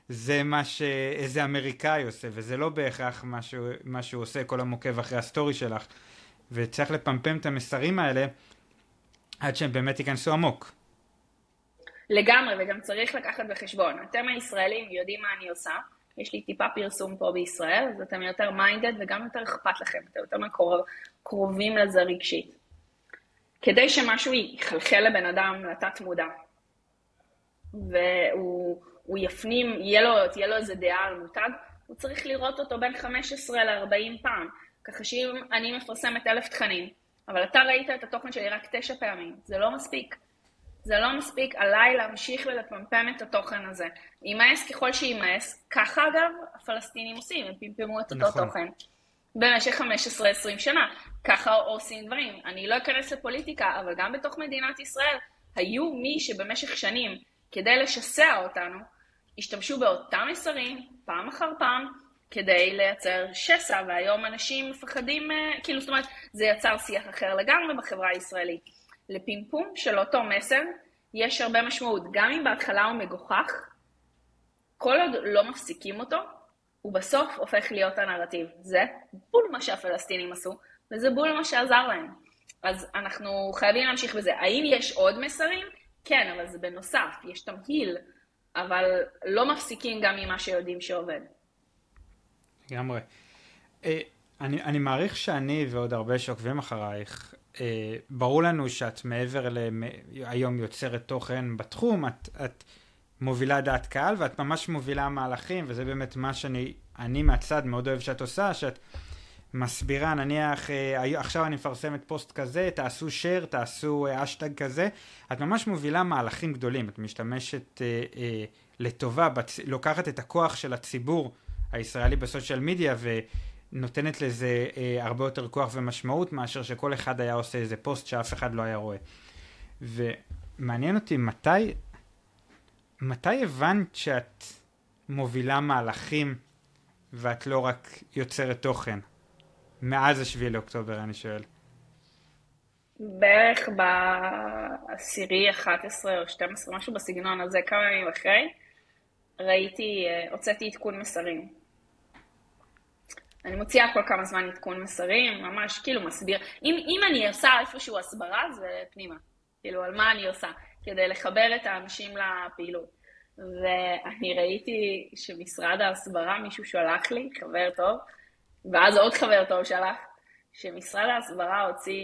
זה מה שאיזה אמריקאי עושה, וזה לא בהכרח מה שהוא עושה, כל המוקב אחרי הסטורי שלך, וצריך לפמפם את המסרים האלה, עד שהם באמת ייכנסו עמוק. לגמרי, וגם צריך לקחת בחשבון. אתם הישראלים יודעים מה אני עושה, יש לי טיפה פרסום פה בישראל, אז אתם יותר מיינדד וגם יותר אכפת לכם, אתם יותר מקור... קרובים לזה רגשית. כדי שמשהו יחלחל לבן אדם לתת מודע, והוא הוא יפנים, יהיה לו, תהיה לו איזה דעה על מותג, הוא צריך לראות אותו בין חמש עשרה לארבעים פעם, ככה שאם אני מפרסמת אלף תכנים, אבל אתה ראית את התוכן שלי רק תשע פעמים, זה לא מספיק. זה לא מספיק, עליי להמשיך ולפמפם את התוכן הזה. יימאס ככל שיימאס, ככה אגב, הפלסטינים עושים, הם פמפמו את אותו נכון. תוכן. במשך חמש עשרה עד עשרים שנה, ככה עושים דברים. אני לא אכנס לפוליטיקה, אבל גם בתוך מדינת ישראל, היו מי שבמשך שנים, כדי לשסע אותנו, השתמשו באותם מסרים, פעם אחר פעם, כדי לייצר שסע, והיום אנשים מפחדים, כאילו זאת אומרת, זה יצר שיח אחר לגמרי בחברה הישראלית. לפמפום של אותו מסר, יש הרבה משמעות. גם אם בהתחלה הוא מגוחך, כל עוד לא מפסיקים אותו, הוא בסוף הופך להיות הנרטיב. זה בול מה שהפלסטינים עשו, וזה בול מה שעזר להם. אז אנחנו חייבים להמשיך בזה. האם יש עוד מסרים? כן, אבל זה בנוסף, יש תמהיל, אבל לא מפסיקים גם ממה שיודעים שעובד. לגמרי. אני, אני מעריך שאני ועוד הרבה שעוקבים אחרייך, אה, ברור לנו שאת מעבר למ... היום יוצרת תוכן בתחום, את, את מובילה דעת קהל ואת ממש מובילה מהלכים, וזה באמת מה שאני אני מהצד מאוד אוהב שאת עושה, שאת מסבירה, נניח, אה, עכשיו אני מפרסמת פוסט כזה, תעשו שייר, תעשו אשטג כזה, את ממש מובילה מהלכים גדולים, את משתמשת אה, אה, לטובה, בצ... לוקחת את הכוח של הציבור הישראלי בסושיאל מדיה ו... נותנת לזה אה, הרבה יותר כוח ומשמעות מאשר שכל אחד היה עושה איזה פוסט שאף אחד לא היה רואה. ומעניין אותי מתי מתי הבנת שאת מובילה מהלכים ואת לא רק יוצרת תוכן? מאז השביעי לאוקטובר אני שואל. בערך בעשירי אחת עשרה או שתים עשרה, משהו בסגנון הזה, כמה ימים אחרי, ראיתי, הוצאתי עדכון מסרים. אני מוציאה כל כמה זמן עדכון מסרים, ממש כאילו מסביר. אם, אם אני עושה איפשהו הסברה, זה פנימה. כאילו, על מה אני עושה? כדי לחבר את האנשים לפעילות. ואני ראיתי שמשרד ההסברה, מישהו שלח לי, חבר טוב, ואז עוד חבר טוב שלח, שמשרד ההסברה הוציא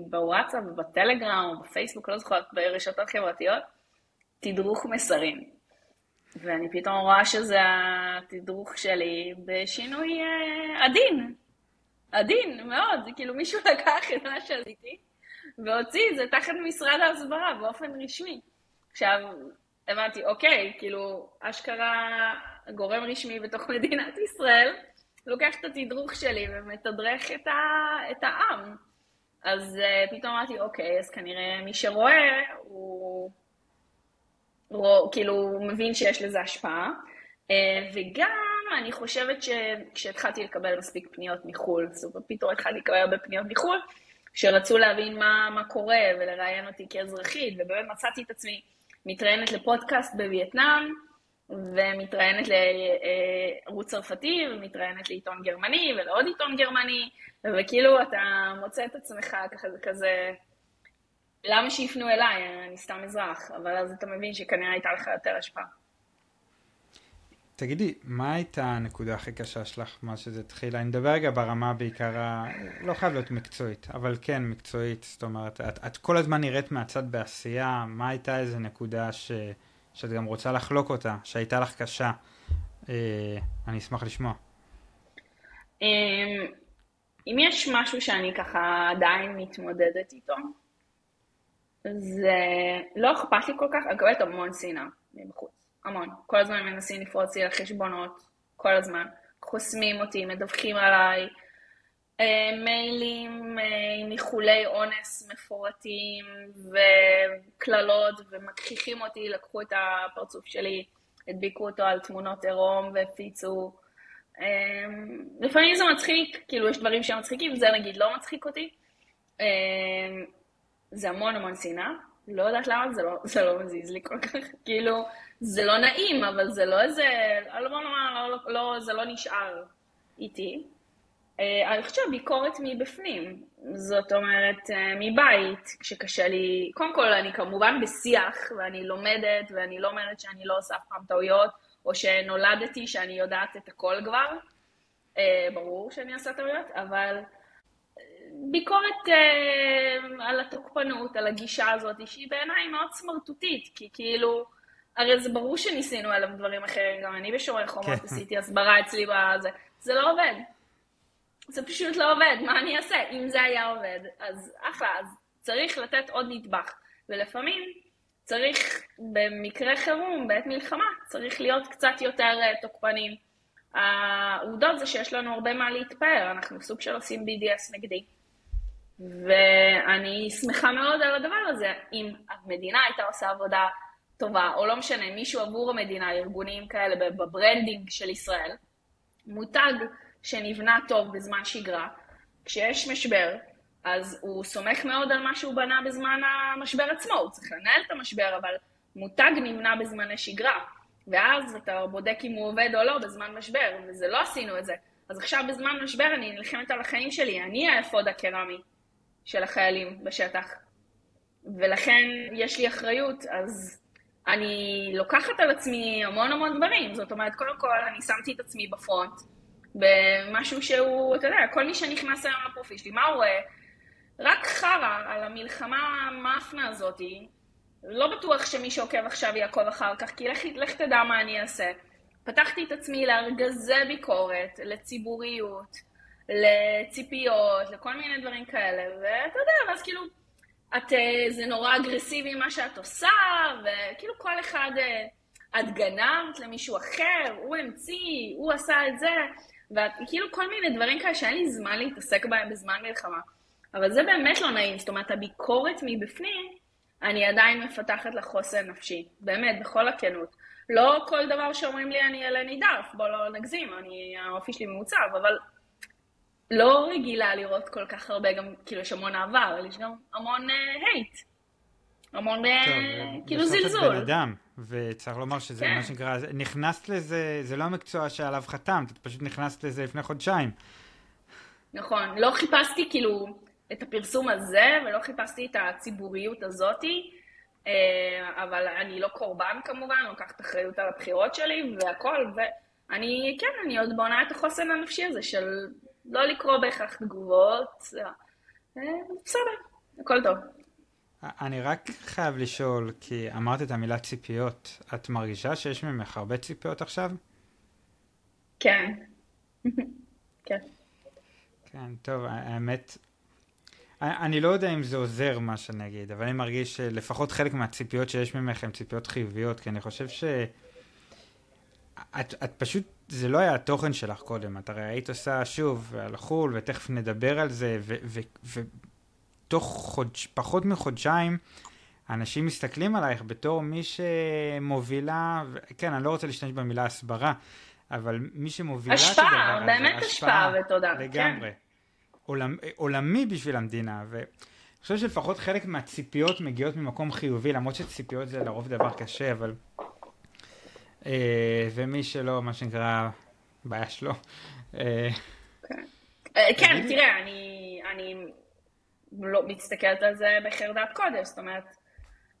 בוואטסאפ, בטלגרם, בפייסבוק, לא זוכרת, ברשתות חברתיות, תדרוך מסרים. ואני פתאום רואה שזה התדרוך שלי בשינוי עדין, עדין מאוד, זה כאילו מישהו לקח את מה שעשיתי והוציא את זה תחת משרד ההסברה באופן רשמי. עכשיו הבנתי, אוקיי, כאילו אשכרה גורם רשמי בתוך מדינת ישראל, לוקח את התדרוך שלי ומתדרך את, ה- את העם. אז פתאום אמרתי, אוקיי, אז כנראה מי שרואה הוא... רוא, כאילו הוא מבין שיש לזה השפעה, וגם אני חושבת שכשהתחלתי לקבל מספיק פניות מחול, זאת אומרת, פתאום התחלתי לקבל הרבה פניות מחול, שרצו להבין מה, מה קורה ולראיין אותי כאזרחית, ובאמת מצאתי את עצמי מתראיינת לפודקאסט בווייטנאם, ומתראיינת לערוץ צרפתי, ומתראיינת לעיתון גרמני ולעוד עיתון גרמני, וכאילו אתה מוצא את עצמך כזה כזה, למה שיפנו אליי? אני סתם אזרח, אבל אז אתה מבין שכנראה הייתה לך יותר השפעה. תגידי, מה הייתה הנקודה הכי קשה שלך, מה שזה התחיל? אני מדבר רגע ברמה בעיקרה, לא חייב להיות מקצועית, אבל כן מקצועית, זאת אומרת, את, את כל הזמן נראית מהצד בעשייה, מה הייתה איזו נקודה ש, שאת גם רוצה לחלוק אותה, שהייתה לך קשה? אה, אני אשמח לשמוע. אם יש משהו שאני ככה עדיין מתמודדת איתו, זה לא אכפת לי כל כך, אני מקבלת המון שנאה מבחוץ, המון. כל הזמן מנסים לפרוץ לי לחשבונות, כל הזמן. חוסמים אותי, מדווחים עליי, מיילים עם איחולי אונס מפורטים וכללות, ומכחיכים אותי, לקחו את הפרצוף שלי, הדביקו אותו על תמונות עירום ופיצו. לפעמים זה מצחיק, כאילו יש דברים שמצחיקים, זה נגיד לא מצחיק אותי. זה המון המון שנאה, לא יודעת למה, זה לא, זה לא מזיז לי כל כך, כאילו, זה לא נעים, אבל זה לא איזה, לא, לא, לא, לא, זה לא נשאר איתי. אני חושבת שהביקורת מבפנים, זאת אומרת, מבית, כשקשה לי, קודם כל אני כמובן בשיח, ואני לומדת, ואני לא אומרת שאני לא עושה אף פעם טעויות, או שנולדתי שאני יודעת את הכל כבר, ברור שאני עושה טעויות, אבל ביקורת על התוקפנות, על הגישה הזאת, שהיא בעיניי מאוד סמרטוטית, כי כאילו, הרי זה ברור שניסינו עליו דברים אחרים, גם אני בשורי חומות עשיתי הסברה אצלי בזה, זה לא עובד. זה פשוט לא עובד, מה אני אעשה? אם זה היה עובד, אז אחלה, אז צריך לתת עוד נדבך. ולפעמים צריך, במקרה חירום, בעת מלחמה, צריך להיות קצת יותר תוקפנים. העובדות זה שיש לנו הרבה מה להתפאר, אנחנו סוג של עושים בי די אס נגדי. ואני שמחה מאוד על הדבר הזה, אם המדינה הייתה עושה עבודה טובה, או לא משנה, מישהו עבור המדינה, ארגונים כאלה בברנדינג של ישראל, מותג שנבנה טוב בזמן שגרה, כשיש משבר, אז הוא סומך מאוד על מה שהוא בנה בזמן המשבר עצמו, הוא צריך לנהל את המשבר, אבל מותג נבנה בזמן השגרה, ואז אתה בודק אם הוא עובד או לא בזמן משבר, וזה לא עשינו את זה. אז עכשיו בזמן משבר אני נלחמת על החיים שלי, אני האפוד הקרמי של החיילים בשטח, ולכן יש לי אחריות, אז אני לוקחת על עצמי המון המון דברים, זאת אומרת, קודם כל אני שמתי את עצמי בפרונט, במשהו שהוא, אתה יודע, כל מי שנכנס היום לפרופיל שלי, מה הוא רואה? רק חרא על המלחמה המאפנה הזאת, לא בטוח שמי שעוקב עכשיו יעקב אחר כך, כי לך, לך תדע מה אני אעשה. פתחתי את עצמי לארגזי ביקורת, לציבוריות, לציפיות, לכל מיני דברים כאלה, ואתה יודע, ואז כאילו, את, זה נורא אגרסיבי מה שאת עושה, וכאילו כל אחד, את גנרת למישהו אחר, הוא המציא, הוא עשה את זה, וכאילו כל מיני דברים כאלה שאין לי זמן להתעסק בהם בזמן מלחמה. אבל זה באמת לא נעים, זאת אומרת, הביקורת מבפנים, אני עדיין מפתחת לחוסן נפשי, באמת, בכל הכנות. לא כל דבר שאומרים לי אני אלה נידף, בוא לא נגזים, האופי שלי ממוצב, אבל לא רגילה לראות כל כך הרבה, גם כאילו יש המון אהבה, אבל יש גם המון הייט, המון כאילו זלזול. וצריך לומר שזה מה שנקרא, נכנסת לזה, זה לא המקצוע שעליו חתמת, את פשוט נכנסת לזה לפני חודשיים. נכון, לא חיפשתי כאילו את הפרסום הזה, ולא חיפשתי את הציבוריות הזאת, אבל אני לא קורבן כמובן, אני לוקחת אחריות על הבחירות שלי והכל, ואני, כן, אני עוד בונה את החוסן הנפשי הזה של לא לקרוא בהכרח תגובות, בסדר, הכל טוב. אני רק חייב לשאול, כי אמרת את המילה ציפיות, את מרגישה שיש ממך הרבה ציפיות עכשיו? כן. כן. כן, טוב, האמת, אני לא יודע אם זה עוזר מה שאני אגיד, אבל אני מרגיש שלפחות חלק מהציפיות שיש ממך הן ציפיות חיוביות, כי אני חושב ש... את, את פשוט, זה לא היה התוכן שלך קודם, את הרי היית עושה שוב על חול, ותכף נדבר על זה, ו... ו, ו תוך חודש, פחות מחודשיים, אנשים מסתכלים עלייך בתור מי שמובילה, כן, אני לא רוצה להשתמש במילה הסברה, אבל מי שמובילה את הדבר הזה, באמת השפעה ותודה. לגמרי. עולמ, עולמי בשביל המדינה, ואני חושב שלפחות חלק מהציפיות מגיעות ממקום חיובי, למרות שציפיות זה לרוב דבר קשה, אבל... ומי שלא, מה שנקרא, בעיה שלו. כן, תראה, אני... לא מסתכלת על זה בחרדת קודש, זאת אומרת,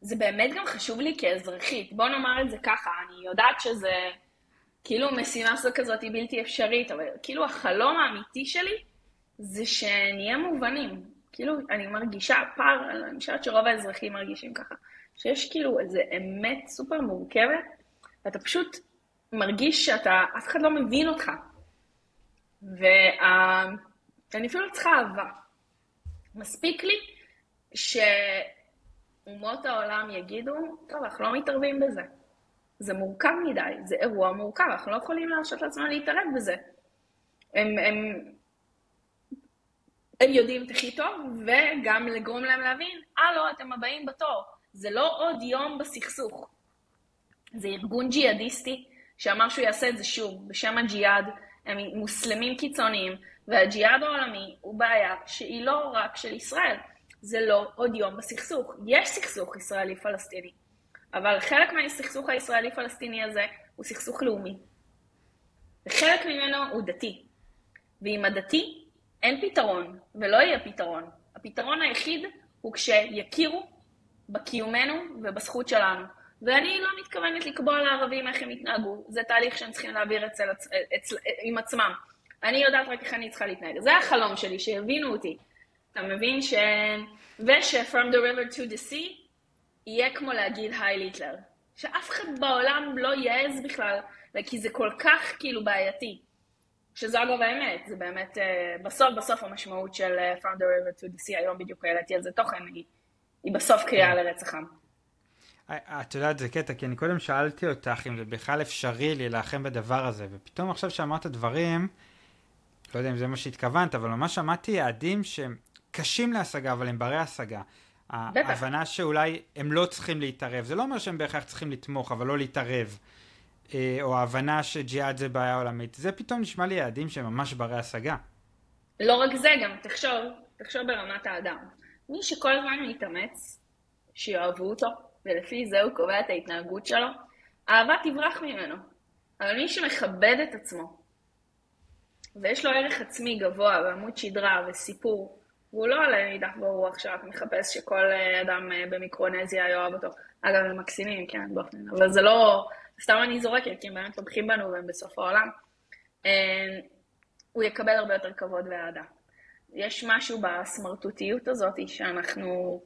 זה באמת גם חשוב לי כאזרחית, בוא נאמר את זה ככה, אני יודעת שזה כאילו משימה זו כזאת היא בלתי אפשרית, אבל כאילו החלום האמיתי שלי זה שנהיה מובנים, כאילו אני מרגישה פער, אני חושבת שרוב האזרחים מרגישים ככה, שיש כאילו איזה אמת סופר מורכבת, ואתה פשוט מרגיש שאתה, אף אחד לא מבין אותך, ואני אפילו צריכה אהבה, מספיק לי שאומות העולם יגידו, טוב, אנחנו לא מתערבים בזה. זה מורכב מדי, זה אירוע מורכב, אנחנו לא יכולים להרשות לעצמם להתערב בזה. הם, הם, הם יודעים את הכי טוב, וגם לגרום להם להבין, אה לא, אתם הבאים בתור. זה לא עוד יום בסכסוך. זה ארגון ג'יהאדיסטי שאמר שהוא יעשה את זה שוב, בשם הג'יהאד, הם מוסלמים קיצוניים, והג'יהאד העולמי הוא בעיה שהיא לא רק של ישראל. זה לא עוד יום בסכסוך. יש סכסוך ישראלי-פלסטיני, אבל חלק מהסכסוך הישראלי-פלסטיני הזה הוא סכסוך לאומי. וחלק ממנו הוא דתי. ואם הדתי אין פתרון, ולא יהיה פתרון. הפתרון היחיד הוא כשיכירו בקיומנו ובזכות שלנו. ואני לא מתכוונת לקבוע לערבים איך הם יתנהגו. זה תהליך שהם צריכים להעביר אצל, אצל, אצל, עם עצמם. אני יודעת רק איך אני צריכה להתנהג. זה החלום שלי, שהבינו אותי. אתה מבין ש... וש from the river to the sea יהיה כמו להגיד היי ליטלר. שאף אחד בעולם לא יעז בכלל, כי זה כל כך כאילו בעייתי. שזה אגב האמת, זה באמת בסוף בסוף המשמעות של from the river to the sea, היום בדיוק העליתי על זה תוכן, היא, היא בסוף קריאה לרצח עם. את יודעת, זה קטע, כי אני קודם שאלתי אותך אם זה בכלל אפשרי להילחם בדבר הזה, ופתאום עכשיו שאמרת דברים, לא יודע אם זה מה שהתכוונת, אבל ממש שמעתי יעדים שהם קשים להשגה, אבל הם ברי השגה. ההבנה שאולי הם לא צריכים להתערב, זה לא אומר שהם בהכרח צריכים לתמוך, אבל לא להתערב. או ההבנה שג'יהאד זה בעיה עולמית, זה פתאום נשמע לי יעדים שהם ממש ברי השגה. לא רק זה, גם תחשוב, תחשוב ברמת האדם. מי שכל הזמן מתאמץ, שיאהבו אותו, ולפי זה הוא קובע את ההתנהגות שלו, אהבה תברח ממנו. אבל מי שמכבד את עצמו, ויש לו ערך עצמי גבוה, ועמוד שדרה וסיפור, והוא לא עולה מידך ברוח שרק מחפש שכל אדם במיקרונזיה יאהב אותו. אגב, הם מקסימים, כן, באופן, אבל זה לא... סתם אני זורקת, כי הם באמת תומכים בנו והם בסוף העולם, הוא יקבל הרבה יותר כבוד ועדה. יש משהו בסמרטוטיות הזאת שאנחנו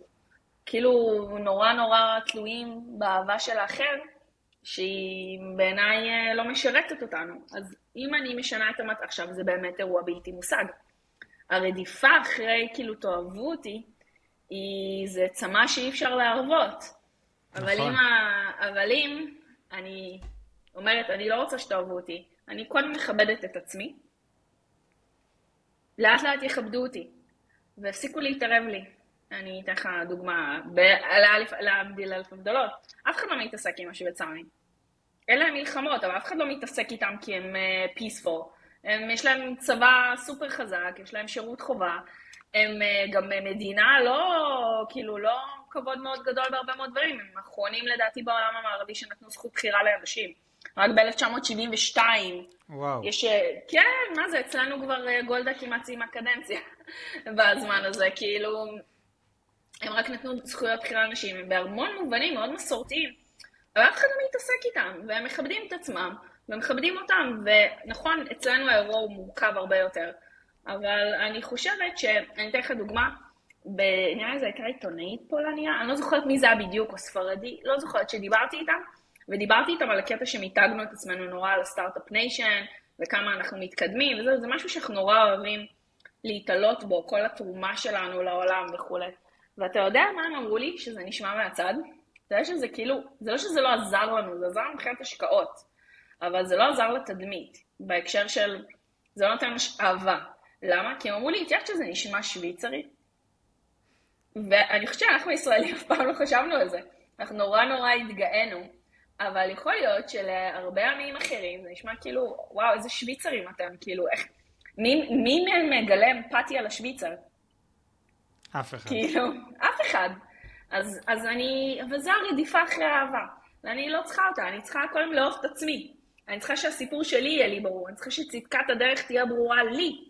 כאילו נורא נורא תלויים באהבה של האחר, שהיא בעיניי לא משרתת אותנו. אז אם אני משנה את המת... עכשיו זה באמת אירוע בלתי מושג. הרדיפה אחרי כאילו תאהבו אותי, היא... זה צמא שאי אפשר להרבות. נכון. אבל אם... אבל אם... אני אומרת, אני לא רוצה שתאהבו אותי, אני קודם מכבדת את עצמי, לאט לאט יכבדו אותי, והפסיקו להתערב לי. אני אתן לך דוגמה, להבדיל אלף הבדלות, אף אחד לא מתעסק עם השבצה מי. אלה הם מלחמות, אבל אף אחד לא מתעסק איתם כי הם uh, peaceful. הם, יש להם צבא סופר חזק, יש להם שירות חובה, הם uh, גם מדינה לא, כאילו לא, כבוד מאוד גדול בהרבה מאוד דברים, הם האחרונים לדעתי בעולם המערבי שנתנו זכות בחירה לאנשים. רק ב-אלף תשע מאות שבעים ושתיים יש... כן, מה זה? אצלנו כבר גולדה כמעט סיימה קדנציה בזמן הזה, כאילו הם רק נתנו זכויות בחירה לאנשים, הם בהרמון מובנים מאוד מסורתיים, אבל אף אחד לא מתעסק איתם, והם מכבדים את עצמם, והם מכבדים אותם, ונכון, אצלנו האירוע הוא מורכב הרבה יותר, אבל אני חושבת ש... אני אתן לך דוגמה, בעניין הזה הייתה עיתונאית פולניה, אני לא זוכרת מי זה בדיוק, או ספרדי, לא זוכרת שדיברתי איתם, ודיברתי איתם על הקטע שמתאגנו את עצמנו נורא על הסטארט-אפ ניישן, וכמה אנחנו מתקדמים, וזה זה משהו שאנחנו נורא אוהבים להתעלות בו, כל התרומה שלנו לעולם וכו'. ואתה יודע מה הם אמרו לי? שזה נשמע מהצד? אתה יודע שזה כאילו, זה לא שזה לא עזר לנו, זה עזר מבחינת השקעות, אבל זה לא עזר לתדמית, בהקשר של, זה לא נותן אהבה. למה? כי הם אמרו לי, תראה שזה נשמע שוויצרי, ואני חושבת שאנחנו ישראלים אף פעם לא חשבנו על זה. אנחנו נורא נורא התגאינו, אבל יכול להיות שלהרבה עמים אחרים זה נשמע כאילו, וואו, איזה שוויצרים אתם, כאילו, איך... מי, מי מגלה אמפתיה על השוויצר? אף אחד. כאילו, אף אחד. אז, אז אני, וזה הרדיפה אחרי האהבה. ואני לא צריכה אותה, אני צריכה קודם לאהוב את עצמי. אני צריכה שהסיפור שלי יהיה לי ברור, אני צריכה שצדקת הדרך תהיה ברורה לי.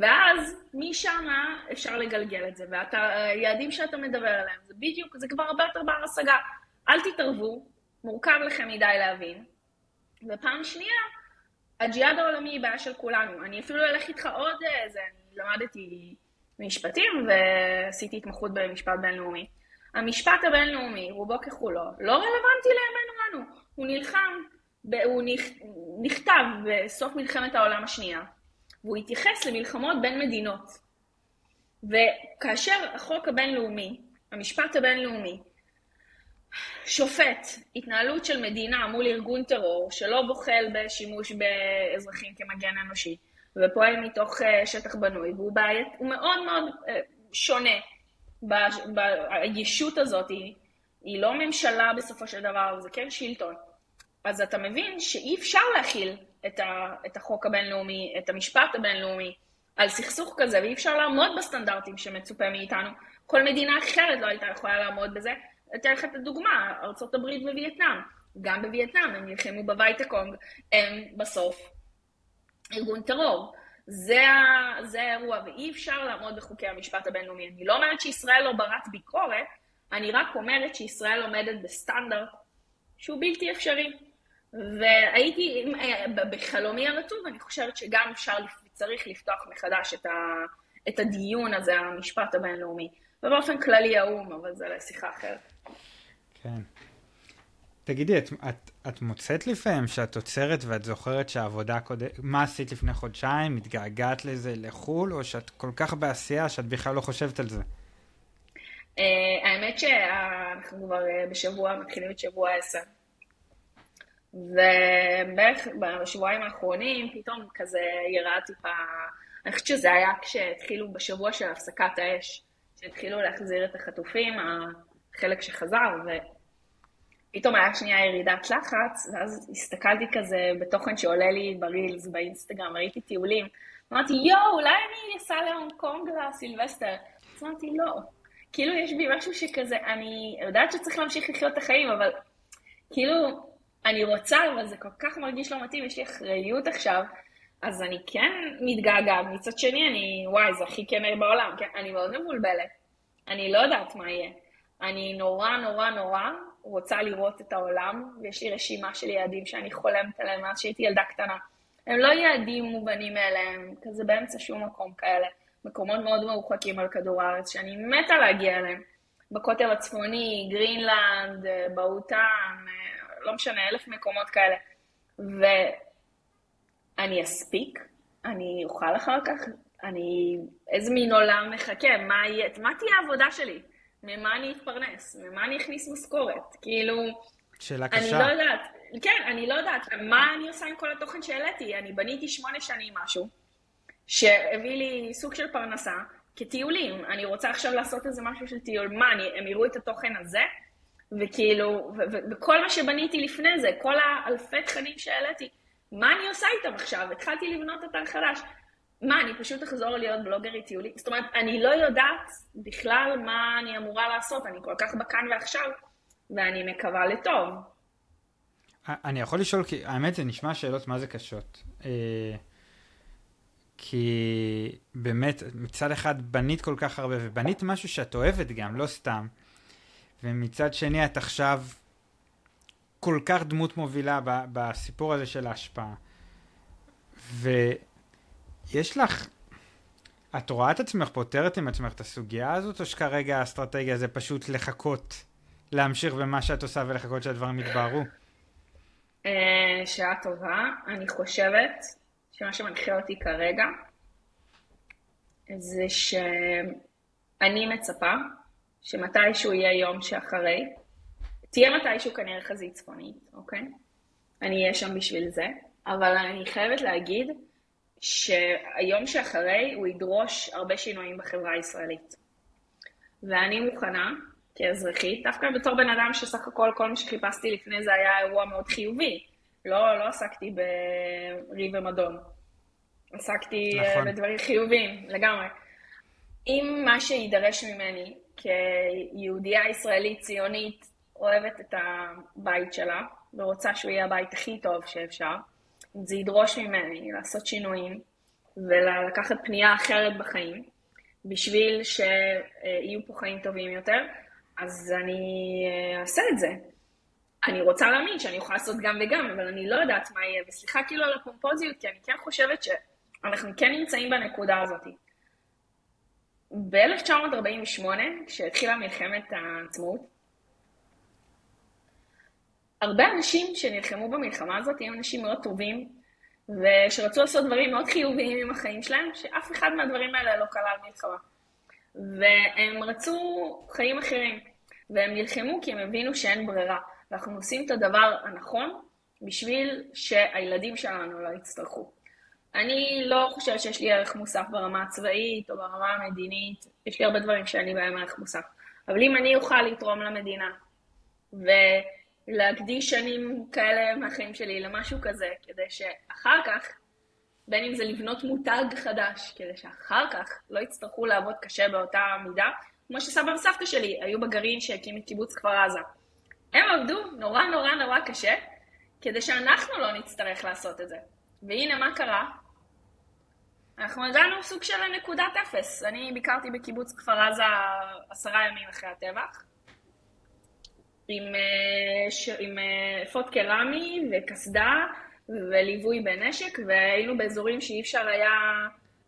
ואז משם אפשר לגלגל את זה, והיעדים שאתה מדבר עליהם, זה בדיוק, זה כבר הרבה יותר בר השגה. אל תתערבו, מורכב לכם מדי להבין. ופעם שנייה, הג'יהאד העולמי היא בעיה של כולנו. אני אפילו אלך איתך עוד איזה, אני למדתי משפטים ועשיתי התמחות במשפט בינלאומי. המשפט הבינלאומי, רובו ככולו, לא רלוונטי לימינו אנו. הוא נלחם, הוא נכתב בסוף מלחמת העולם השנייה. והוא התייחס למלחמות בין מדינות. וכאשר החוק הבינלאומי, המשפט הבינלאומי, שופט התנהלות של מדינה מול ארגון טרור, שלא בוחל בשימוש באזרחים כמגן אנושי, ופועל מתוך שטח בנוי, והוא בעיית, הוא מאוד מאוד שונה בישות הזאת, היא לא ממשלה בסופו של דבר, זה כן שלטון. אז אתה מבין שאי אפשר להכיל את החוק הבינלאומי, את המשפט הבינלאומי, על סכסוך כזה, ואי אפשר לעמוד בסטנדרטים שמצופה מאיתנו. כל מדינה אחרת לא הייתה יכולה לעמוד בזה. אתן לך את הדוגמה, ארצות הברית ווייטנאם. גם בווייטנאם הם נלחמו בבית הקונג, הם בסוף ארגון טרור. זה, זה האירוע, ואי אפשר לעמוד בחוקי המשפט הבינלאומי. אני לא אומרת שישראל לא ברת ביקורת, אני רק אומרת שישראל עומדת בסטנדרט שהוא בלתי אפשרי. והייתי בחלומי הרטוב, אני חושבת שגם אפשר צריך לפתוח מחדש את, ה, את הדיון הזה, המשפט הבינלאומי. ובאופן כללי האום, אבל זה לשיחה אחרת. כן. תגידי, את, את, את מוצאת לפעמים שאת עוצרת ואת זוכרת שהעבודה קודם, מה עשית לפני חודשיים, מתגעגעת לזה לחול, או שאת כל כך בעשייה שאת בכלל לא חושבת על זה? האמת שאנחנו כבר בשבוע, מתחילים את שבוע עשר. ובערך בשבועיים האחרונים פתאום כזה יראה טיפה, אני חושבת שזה היה כשהתחילו בשבוע של הפסקת האש, שהתחילו להחזיר את החטופים, החלק שחזר, ופתאום היה שנייה ירידת לחץ, ואז הסתכלתי כזה בתוכן שעולה לי ברילס באינסטגרם, ראיתי טיולים, אמרתי יואו, אולי אני אסע להונג קונג לסילבסטר, אז אמרתי לא, כאילו יש בי משהו שכזה, אני יודעת שצריך להמשיך לחיות את החיים, אבל כאילו, אני רוצה, אבל זה כל כך מרגיש לא מתאים, יש לי אחריות עכשיו, אז אני כן מתגעגעת. מצד שני, אני, וואי, זה הכי כן בעולם, כן? אני מאוד מבולבלת. אני לא יודעת מה יהיה. אני נורא, נורא, נורא רוצה לראות את העולם, ויש לי רשימה של יעדים שאני חולמת עליהם, מאז שהייתי ילדה קטנה. הם לא יעדים מובנים אליהם, כזה באמצע שום מקום כאלה. מקומות מאוד מרוחקים על כדור הארץ, שאני מתה להגיע אליהם. בקוטב הצפוני, גרינלנד, באוטן, לא משנה, אלף מקומות כאלה, ואני אספיק, אני אוכל אחר כך, אני, איזה מין עולם מחכה, מה, מה תהיה העבודה שלי? ממה אני אתפרנס? ממה אני אכניס משכורת? כאילו, שאלה קשה. אני לא יודעת, כן, אני לא יודעת, מה אני עושה עם כל התוכן שהעליתי? אני בניתי שמונה שנים משהו, שהביא לי סוג של פרנסה, כטיולים, אני רוצה עכשיו לעשות איזה משהו של טיול, מה, אני, הם יראו את התוכן הזה? וכאילו, וכל מה שבניתי לפני זה, כל האלפי תכנים שהעליתי, מה אני עושה איתם עכשיו? התחלתי לבנות אתר חדש. מה, אני פשוט אחזור להיות בלוגרית טיולית? זאת אומרת, אני לא יודעת בכלל מה אני אמורה לעשות, אני כל כך בכאן ועכשיו, ואני מקווה לטוב. אני יכול לשאול, כי האמת זה נשמע שאלות מה זה קשות. כי באמת, מצד אחד בנית כל כך הרבה, ובנית משהו שאת אוהבת גם, לא סתם. ומצד שני, את עכשיו כל כך דמות מובילה ב- בסיפור הזה של ההשפעה. ויש לך, את רואה את עצמך, פותרת עם עצמך את הסוגיה הזאת, או שכרגע האסטרטגיה זה פשוט לחכות, להמשיך במה שאת עושה ולחכות שהדברים יתבהרו? שעה טובה. אני חושבת שמה שמנחה אותי כרגע, זה שאני מצפה, שמתישהו יהיה יום שאחרי, תהיה מתישהו כנראה חזית צפונית, אוקיי? אני אהיה שם בשביל זה, אבל אני חייבת להגיד שהיום שאחרי הוא ידרוש הרבה שינויים בחברה הישראלית. ואני מוכנה, כאזרחית, דווקא בתור בן אדם שסך הכל כל מה שחיפשתי לפני זה היה אירוע מאוד חיובי. לא, לא עסקתי בריב ומדון. עסקתי נכון. בדברים חיובים, לגמרי. אם מה שידרש ממני, כיהודייה ישראלית ציונית אוהבת את הבית שלה ורוצה שהוא יהיה הבית הכי טוב שאפשר, זה ידרוש ממני לעשות שינויים ולקחת פנייה אחרת בחיים בשביל שיהיו פה חיים טובים יותר, אז אני אעשה את זה. אני רוצה להאמין שאני יכולה לעשות גם וגם, אבל אני לא יודעת מה יהיה, וסליחה כאילו על הקומפוזיות, כי אני כן חושבת שאנחנו כן נמצאים בנקודה הזאת. ב-אלף תשע מאות ארבעים ושמונה, כשהתחילה מלחמת העצמאות, הרבה אנשים שנלחמו במלחמה הזאת היו אנשים מאוד טובים, ושרצו לעשות דברים מאוד חיוביים עם החיים שלהם, שאף אחד מהדברים האלה לא קלה במלחמה. והם רצו חיים אחרים, והם נלחמו כי הם הבינו שאין ברירה. ואנחנו עושים את הדבר הנכון בשביל שהילדים שלנו לא יצטרכו. אני לא חושבת שיש לי ערך מוסף ברמה הצבאית או ברמה המדינית, יש לי הרבה דברים שאני בהם ערך מוסף. אבל אם אני אוכל לתרום למדינה, להקדיש שנים כאלה מהחיים שלי למשהו כזה, כדי שאחר כך, בין אם זה לבנות מותג חדש, כדי שאחר כך לא יצטרכו לעבוד קשה באותה מידה, כמו שסבא וסבתא שלי היו בגרעין שהקים את קיבוץ כפר עזה. הם עבדו נורא נורא נורא קשה, כדי שאנחנו לא נצטרך לעשות את זה. והנה מה קרה? אנחנו הגענו סוג של נקודת אפס. אני ביקרתי בקיבוץ כפר עזה עשרה ימים אחרי הטבח, עם, ש... עם אפוד קרמי וכסדה וליווי בנשק, והיינו באזורים שאי אפשר היה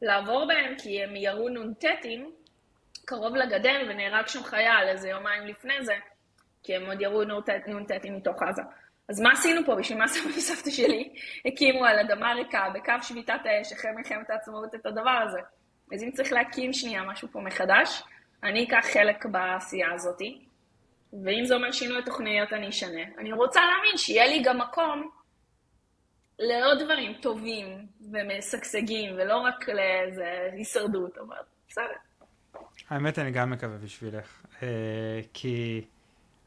לעבור בהם, כי הם ירו נונטטים קרוב לגדר, ונהרג שם חייל איזה יומיים לפני זה, כי הם עוד ירו נונטטים מתוך עזה. אז מה עשינו פה? בשביל מה סבא וסבתא שלי הקימו על אדמה ריקה, בקו שביתת האש, אחרי מלחמת העצמאות את הדבר הזה. אז אם צריך להקים שנייה משהו פה מחדש, אני אקח חלק בעשייה הזאת, ואם זה אומר שינוי תוכניות אני אשנה. אני רוצה להאמין שיהיה לי גם מקום לעוד דברים טובים ומסגשגים, ולא רק לאיזו הישרדות, אבל בסדר. האמת אני גם מקווה בשבילך, כי...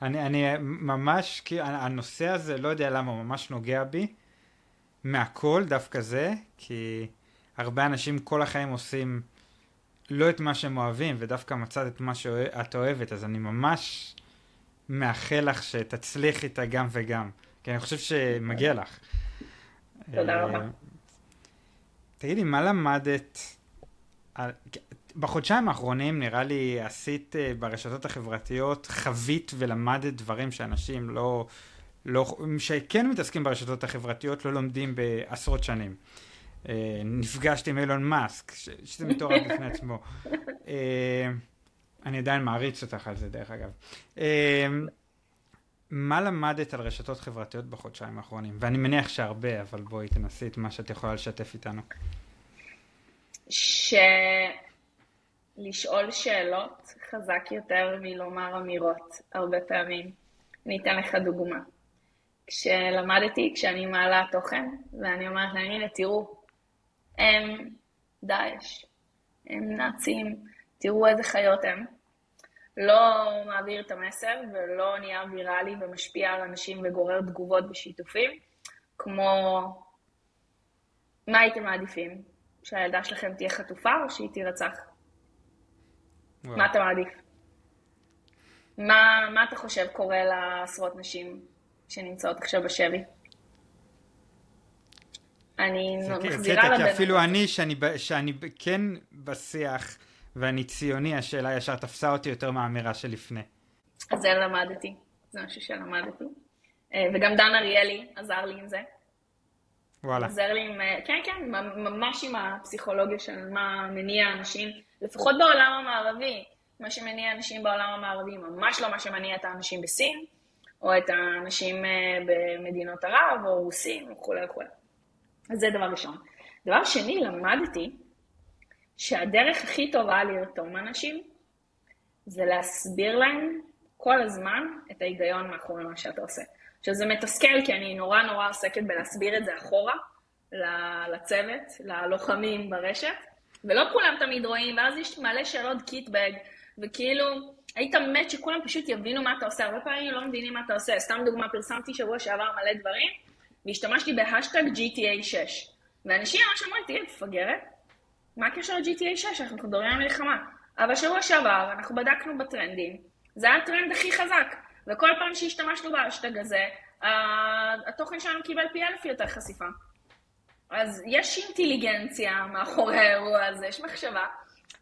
אני, אני ממש, כי הנושא הזה, לא יודע למה, ממש נוגע בי, מהכל דווקא זה, כי הרבה אנשים כל החיים עושים לא את מה שהם אוהבים, ודווקא מצאת את מה שאת אוהבת, אז אני ממש מאחל לך שתצליח איתה גם וגם, כי אני חושב שמגיע לך. תודה רבה. תגידי, מה למדת? בחודשיים האחרונים נראה לי עשית ברשתות החברתיות, חווית ולמדת דברים שאנשים לא, לא, שכן מתעסקים ברשתות החברתיות, לא לומדים בעשרות שנים. נפגשתי עם אילון מאסק, ש, שזה מתורף בפני עצמו. אני עדיין מעריץ אותך על זה דרך אגב. מה למדת על רשתות חברתיות בחודשיים האחרונים? ואני מניח שהרבה, אבל בואי תנסי את מה שאת יכולה לשתף איתנו. ש... לשאול שאלות חזק יותר מלומר אמירות הרבה פעמים. אני אתן לך דוגמה. כשלמדתי, כשאני מעלה תוכן, ואני אומרת להם, הנה, תראו, הם דאעש, הם נאצים, תראו איזה חיות הם. לא מעביר את המסר ולא נהיה ויראלי ומשפיע על אנשים וגורר תגובות בשיתופים, כמו מה הייתם מעדיפים? שהילדה שלכם תהיה חטופה או שהיא תירצח? מה אתה מעדיף? מה, מה אתה חושב קורה לעשרות נשים שנמצאות עכשיו בשבי? אני מחזירה לבן... אפילו אני, שאני, שאני כן בשיח ואני ציוני, השאלה ישר תפסה אותי יותר מהאמירה שלפני. אז זה למדתי, זה משהו שלמדתי. וגם דן אריאלי עזר לי עם זה. וואלה. עזר לי עם, כן, כן, ממש עם הפסיכולוגיה של מה מניע אנשים, לפחות בעולם המערבי, מה שמניע אנשים בעולם המערבי, ממש לא מה שמניע את האנשים בסין, או את האנשים במדינות ערב, או רוסים, וכו' וכו'. אז זה דבר ראשון. דבר שני, למדתי שהדרך הכי טובה לרתום אנשים, זה להסביר להם כל הזמן את ההיגיון מאחורי מה שאתה עושה. שזה מתסכל, כי אני נורא נורא עוסקת בלהסביר את זה אחורה, לצוות, ללוחמים ברשת, ולא כולם תמיד רואים, ואז יש מלא שאלות קיטבג, וכאילו, היית מת שכולם פשוט יבינו מה אתה עושה, הרבה פעמים לא מבינים מה אתה עושה, סתם דוגמה, פרסמתי שבוע שעבר מלא דברים, והשתמשתי בהשטג ג'י טי איי שש, ואנשים ממש אמרו, תהיה תפגרת, מה הקשר ג'י טי איי שש? אנחנו מדברים על מלחמה, אבל שבוע שעבר, אנחנו בדקנו בטרנדים, זה היה הטרנד הכי חזק, וכל פעם שהשתמשנו בהשטג הזה, התוכן שלנו קיבל פי אלף יותר חשיפה. אז יש אינטליגנציה מאחורי האירוע הזה, יש מחשבה,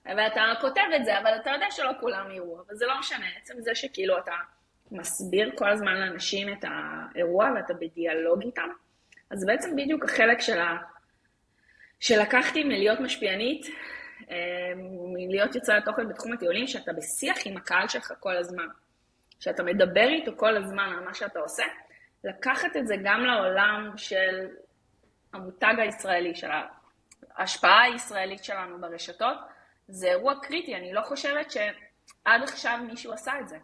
ואתה כותב את זה, אבל אתה יודע שלא כולם יראו, אבל זה לא משנה, עצם זה שכאילו אתה מסביר כל הזמן לאנשים את האירוע, ואתה בדיאלוג איתם, אז בעצם בדיוק החלק שלה, שלקחתי מלהיות משפיענית, מלהיות יוצא לתוכן בתחום הטיולים, שאתה בשיח עם הקהל שלך כל הזמן, שאתה מדבר איתו כל הזמן על מה שאתה עושה, לקחת את זה גם לעולם של... המותג הישראלי של ההשפעה הישראלית שלנו ברשתות, זה אירוע קריטי, אני לא חושבת שעד עכשיו מישהו עשה את זה.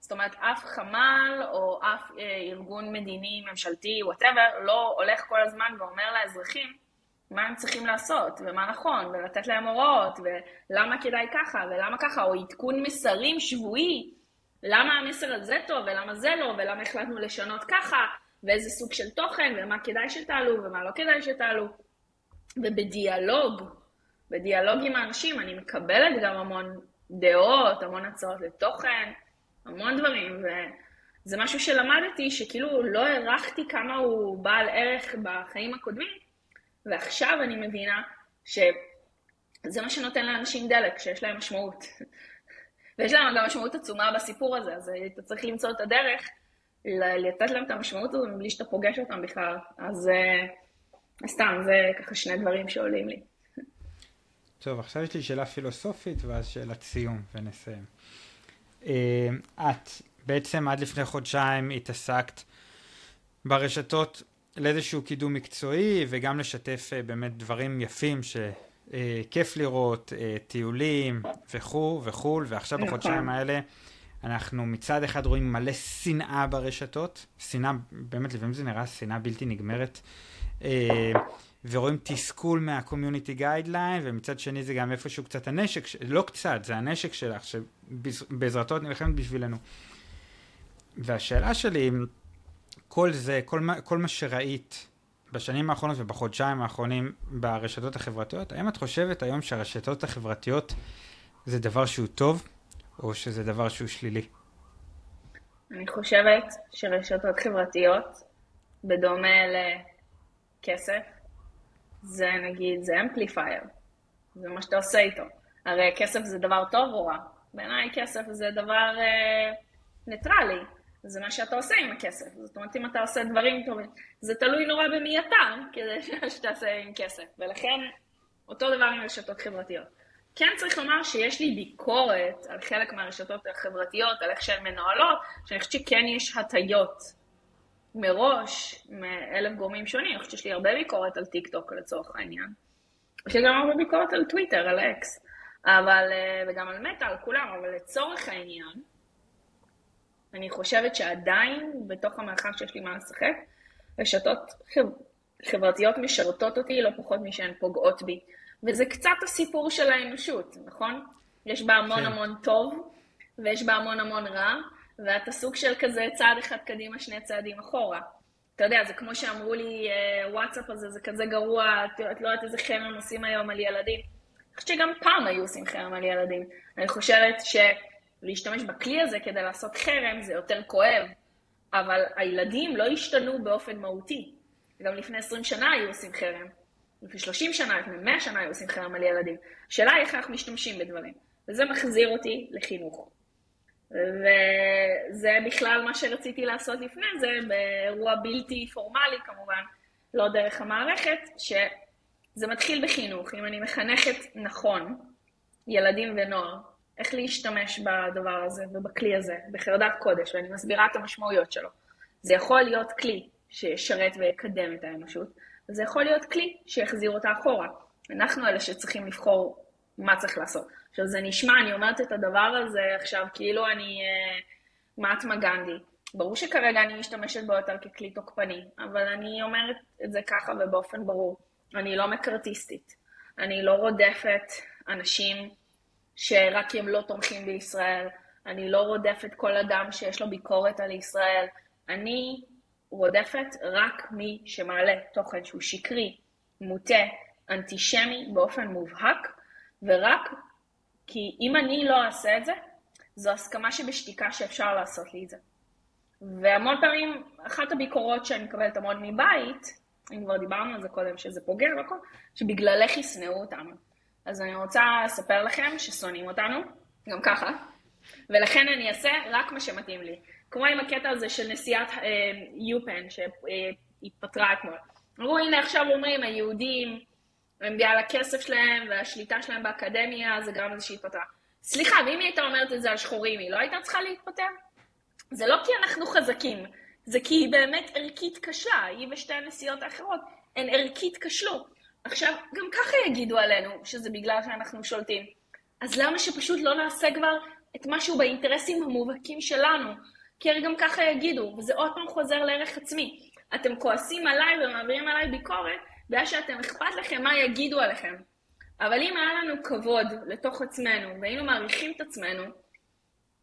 זאת אומרת, אף חמ"ל או אף ארגון מדיני, ממשלתי, whatever, לא הולך כל הזמן ואומר לאזרחים מה הם צריכים לעשות ומה נכון, ולתת להם הוראות, ולמה כדאי ככה ולמה ככה, או עדכון מסרים שבועי למה המסר הזה טוב ולמה זה לא, ולמה החלטנו לשנות ככה, ואיזה סוג של תוכן, ומה כדאי שתעלו ומה לא כדאי שתעלו. ובדיאלוג, בדיאלוג עם האנשים, אני מקבלת גם המון דעות, המון הצעות לתוכן, המון דברים, וזה משהו שלמדתי שכאילו לא הערכתי כמה הוא בעל ערך בחיים הקודמים, ועכשיו אני מבינה שזה מה שנותן לאנשים דלק, שיש להם משמעות. ויש להם גם משמעות עצומה בסיפור הזה, אז אתה צריך למצוא את הדרך לתת להם את המשמעות הזו מבלי שאתה פוגש אותם בכלל. אז סתם, זה ככה שני דברים שעולים לי. טוב, עכשיו יש לי שאלה פילוסופית ואז שאלת סיום ונסיים. את בעצם עד לפני חודשיים התעסקת ברשתות לאיזשהו קידום מקצועי וגם לשתף באמת דברים יפים ש... כיף לראות, טיולים וכו וכו, ועכשיו בחודשיים האלה אנחנו מצד אחד רואים מלא שנאה ברשתות, שנאה, באמת לפעמים זה נראה שנאה בלתי נגמרת, ורואים תסכול מהקומיוניטי גיידליין, ומצד שני זה גם איפשהו קצת הנשק, לא קצת, זה הנשק שלך, שבעזרתו את נלחמת בשבילנו. והשאלה שלי, כל זה, כל מה, כל מה שראית, בשנים האחרונות ובחודשיים האחרונים ברשתות החברתיות, האם את חושבת היום שהרשתות החברתיות זה דבר שהוא טוב, או שזה דבר שהוא שלילי? אני חושבת שרשתות חברתיות, בדומה לכסף, זה נגיד, זה אמפליפייר. זה מה שאתה עושה איתו. הרי כסף זה דבר טוב או רע. בעיניי כסף זה דבר אה, ניטרלי. זה מה שאתה עושה עם הכסף. זאת אומרת, אם אתה עושה דברים טובים, זה תלוי נורא במי אתה, כדי שתעשה עם כסף. ולכן, אותו דבר עם רשתות חברתיות. כן צריך לומר שיש לי ביקורת על חלק מהרשתות החברתיות, על איך שהן מנוהלות, שאני חושבת שכן יש הטיות מראש, מאלף גורמים שונים. אני חושבת שיש לי הרבה ביקורת על טיקטוק, לצורך העניין. יש לי גם הרבה ביקורת על טוויטר, על אקס, אבל, וגם על מטא, על כולם, אבל לצורך העניין, אני חושבת שעדיין, בתוך המרחב שיש לי מה לשחק, רשתות חברתיות משרתות אותי, לא פחות משהן פוגעות בי. וזה קצת הסיפור של האנושות, נכון? יש בה המון המון טוב, ויש בה המון המון רע, ואתה סוג של כזה צעד אחד קדימה, שני צעדים אחורה. אתה יודע, זה כמו שאמרו לי, וואטסאפ הזה זה כזה גרוע, את לא יודעת איזה חרם עושים היום על ילדים. אני חושבת שגם פעם היו עושים חרם על ילדים. אני חושבת ש... להשתמש בכלי הזה כדי לעשות חרם זה יותר כואב, אבל הילדים לא השתנו באופן מהותי. גם לפני עשרים שנה היו עושים חרם, לפני שלושים שנה, לפני מאה שנה היו עושים חרם על ילדים. שאלה איך אנחנו משתמשים בדברים, וזה מחזיר אותי לחינוך. וזה בכלל מה שרציתי לעשות לפני זה, באירוע בלתי פורמלי כמובן, לא דרך המערכת, שזה מתחיל בחינוך, אם אני מחנכת נכון, ילדים ונוער, איך להשתמש בדבר הזה ובכלי הזה, בחרדת קודש, ואני מסבירה את המשמעויות שלו. זה יכול להיות כלי שישרת ויקדם את האנושות, וזה יכול להיות כלי שיחזיר אותה אחורה. אנחנו אלה שצריכים לבחור מה צריך לעשות. עכשיו זה נשמע, אני אומרת את הדבר הזה עכשיו, כאילו אני מעטמה גנדי. ברור שכרגע אני משתמשת בו יותר ככלי תוקפני, אבל אני אומרת את זה ככה ובאופן ברור. אני לא מקרטיסטית, אני לא רודפת אנשים, שרק הם לא תומכים בישראל, אני לא רודפת כל אדם שיש לו ביקורת על ישראל, אני רודפת רק מי שמעלה תוכן שהוא שקרי, מוטה, אנטישמי באופן מובהק, ורק כי אם אני לא אעשה את זה, זו הסכמה שבשתיקה שאפשר לעשות לי את זה. והמון פעמים, אחת הביקורות שאני מקבלת המון מבית, אם כבר דיברנו על זה קודם שזה פוגע וכל, שבגללך ישנאו אותנו. אז אני רוצה לספר לכם ששונאים אותנו, גם ככה, ולכן אני אעשה רק מה שמתאים לי. כמו עם הקטע הזה של נשיאת יופן שהתפטרה אתמול. אמרו, הנה עכשיו אומרים, היהודים, הם בגלל הכסף שלהם והשליטה שלהם באקדמיה, זה גרם לזה שהתפטרה. סליחה, ואם היא הייתה אומרת את זה על שחורים, היא לא הייתה צריכה להתפטר? זה לא כי אנחנו חזקים, זה כי היא באמת ערכית כשלה, היא ושתי הנשיאות האחרות, הן ערכית כשלו. עכשיו, גם ככה יגידו עלינו שזה בגלל שאנחנו שולטים. אז למה שפשוט לא נעשה כבר את משהו באינטרסים המובהקים שלנו? כי הרי גם ככה יגידו, וזה עוד פעם חוזר לערך עצמי. אתם כועסים עליי ומעבירים עליי ביקורת, בגלל שאתם אכפת לכם מה יגידו עליכם. אבל אם היה לנו כבוד לתוך עצמנו, והיינו מעריכים את עצמנו,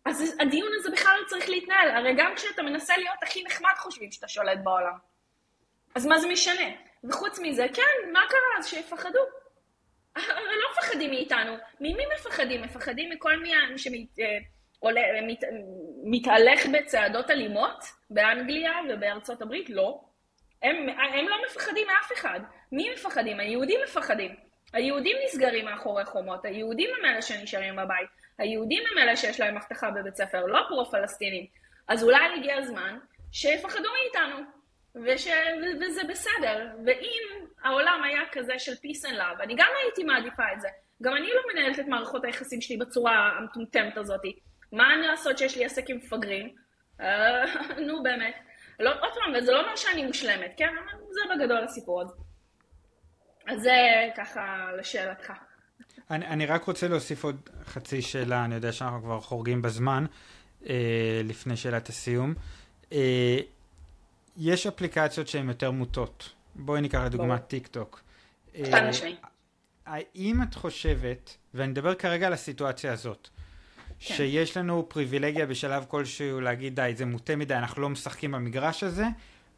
אז הדיון הזה בכלל לא צריך להתנהל, הרי גם כשאתה מנסה להיות הכי נחמד חושבים שאתה שולט בעולם. אז מה זה משנה? וחוץ מזה, כן, מה קרה אז שיפחדו? הרי לא מפחדים מאיתנו. ממי מפחדים? מפחדים מכל מי שמתהלך בצעדות אלימות באנגליה ובארצות הברית? לא. הם, הם לא מפחדים מאף אחד. מי מפחדים? היהודים מפחדים. היהודים נסגרים מאחורי חומות, היהודים הם אלה שנשארים בבית, היהודים הם אלה שיש להם הבטחה בבית ספר, לא פרו-פלסטינים. אז אולי הגיע הזמן שיפחדו מאיתנו, וש... וזה בסדר. ואם העולם היה כזה של peace and love, אני גם הייתי מעדיפה את זה. גם אני לא מנהלת את מערכות היחסים שלי בצורה המטומטמת הזאת. מה אני לעשות שיש לי עסק עם מפגרים? נו באמת. לא, עוד פעם, וזה לא אומר שאני מושלמת, כן? זה בגדול הסיפור הזה. אז זה ככה לשאלתך. אני, אני רק רוצה להוסיף עוד חצי שאלה, אני יודע שאנחנו כבר חורגים בזמן, אה, לפני שאלת הסיום. אה, יש אפליקציות שהן יותר מוטות. בואי ניקח לדוגמת טיקטוק. אה, האם את חושבת, ואני מדבר כרגע על הסיטואציה הזאת, כן. שיש לנו פריבילגיה בשלב כלשהו להגיד, די, זה מוטה מדי, אנחנו לא משחקים במגרש הזה,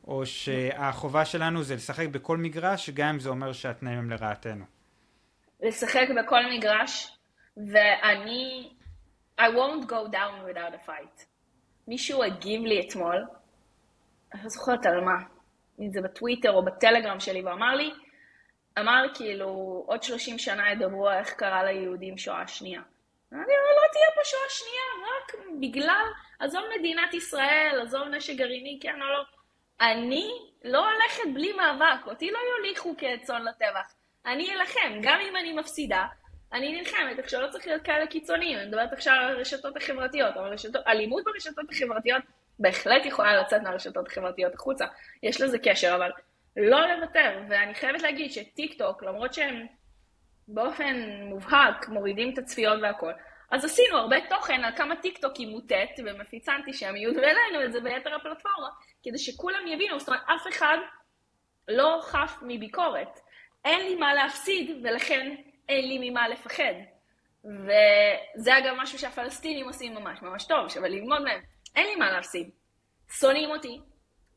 או שהחובה שלנו זה לשחק בכל מגרש, גם אם זה אומר שהתנאים הם לרעתנו. לשחק בכל מגרש, ואני, I won't go down without a fight. מישהו הגיב לי אתמול, אני לא זוכרת על מה, אם זה בטוויטר או בטלגרם שלי, ואמר לי, אמר כאילו, עוד שלושים שנה ידברו איך קרה ליהודים שואה שנייה. אני אומר, לא תהיה פה שואה שנייה, רק בגלל, עזוב מדינת ישראל, עזוב נשק גרעיני, כן או לא, אני לא הולכת בלי מאבק, אותי לא יוליכו כצאן לטבח. אני אלחם, גם אם אני מפסידה, אני נלחמת, עכשיו לא צריך להיות כאלה קיצוניים, אני מדברת עכשיו על הרשתות החברתיות, אבל רשתות, אלימות ברשתות החברתיות בהחלט יכולה לצאת מהרשתות החברתיות החוצה, יש לזה קשר, אבל לא לוותר, ואני חייבת להגיד שטיק-טוק, למרות שהם באופן מובהק מורידים את הצפיות והכל, אז עשינו הרבה תוכן על כמה טיק-טוק היא מוטט, ומפיצנתי שהם יהיו אלינו את זה ביתר הפלטפורמה, כדי שכולם יבינו, זאת אומרת, אף אחד לא חף מביקורת. אין לי מה להפסיד, ולכן אין לי ממה לפחד. וזה אגב משהו שהפלסטינים עושים ממש ממש טוב, שווה ללמוד מהם. אין לי מה להפסיד. שונאים אותי.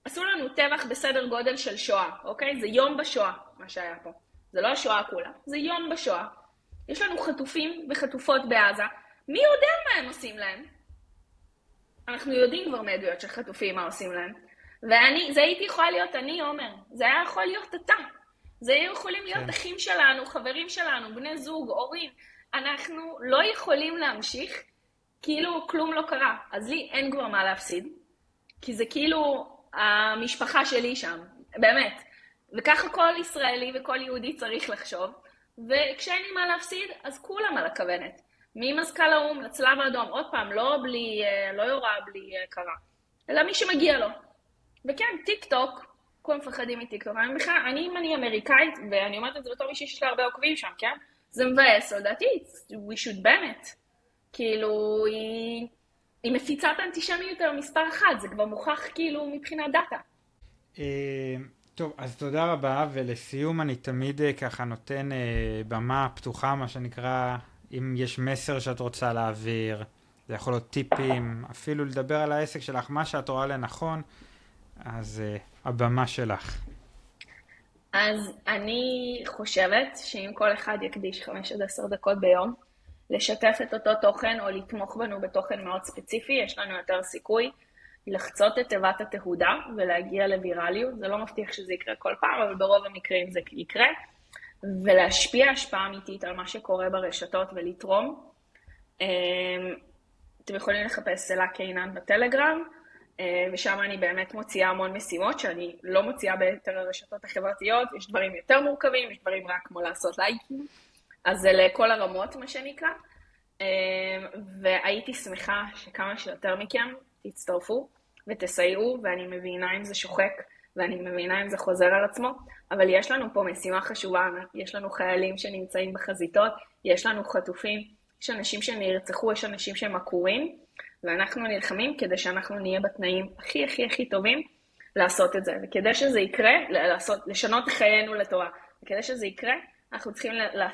עשו לנו טבח בסדר גודל של שואה, אוקיי? זה יום בשואה, מה שהיה פה. זה לא השואה כולה, זה יום בשואה. יש לנו חטופים וחטופות בעזה. מי יודע מה הם עושים להם? אנחנו יודעים כבר מעדויות של חטופים מה עושים להם. ואני, זה הייתי יכולה להיות אני, עומר. זה היה יכול להיות אתה. זה יכולים להיות אחים שלנו, חברים שלנו, בני זוג, הורים. אנחנו לא יכולים להמשיך, כאילו כלום לא קרה. אז לי אין כבר מה להפסיד, כי זה כאילו המשפחה שלי שם, באמת. וככה כל ישראלי וכל יהודי צריך לחשוב. וכשאין לי מה להפסיד, אז כולם על הכוונת. ממזכ"ל האו"ם לצלב האדום, עוד פעם, לא בלי, לא יורה בלי קרה, אלא מי שמגיע לו. וכן, טיק-טוק, כולם מפחדים מטיקטוק. אני בכלל, אני, אם אני אמריקאית, ואני אומרת את זה בתור מישהי שיש לה הרבה עוקבים שם, כן? זה מבאס, לדעתי, we should ban it. כאילו, היא, היא מפיצה את האנטישמיות על מספר אחד, זה כבר מוכח כאילו מבחינת דאטה. טוב, אז תודה רבה, ולסיום אני תמיד ככה נותן במה פתוחה, מה שנקרא, אם יש מסר שאת רוצה להעביר, זה יכול להיות טיפים, אפילו לדבר על העסק שלך, מה שאת רואה לנכון, אז הבמה שלך. אז אני חושבת שאם כל אחד יקדיש חמש עד עשר דקות ביום, לשתף את אותו תוכן או לתמוך בנו בתוכן מאוד ספציפי, יש לנו יותר סיכוי לחצות את תיבת התהודה ולהגיע לווירליות, זה לא מבטיח שזה יקרה כל פעם, אבל ברוב המקרים זה יקרה, ולהשפיע השפעה אמיתית על מה שקורה ברשתות ולתרום. אתם יכולים לחפש אלה קינן בטלגרם, ושם אני באמת מוציאה המון משימות שאני לא מוציאה ביתר הרשתות החברתיות, יש דברים יותר מורכבים, יש דברים רק כמו לעשות לייקים, אז זה לכל הרמות מה שנקרא, והייתי שמחה שכמה שיותר מכם תצטרפו ותסייעו, ואני מבינה אם זה שוחק, ואני מבינה אם זה חוזר על עצמו, אבל יש לנו פה משימה חשובה, יש לנו חיילים שנמצאים בחזיתות, יש לנו חטופים, יש אנשים שנרצחו, יש אנשים שהם עקורים, ואנחנו נלחמים כדי שאנחנו נהיה בתנאים הכי הכי הכי טובים לעשות את זה, וכדי שזה יקרה, לעשות, לשנות חיינו לטובה, וכדי שזה יקרה, אנחנו צריכים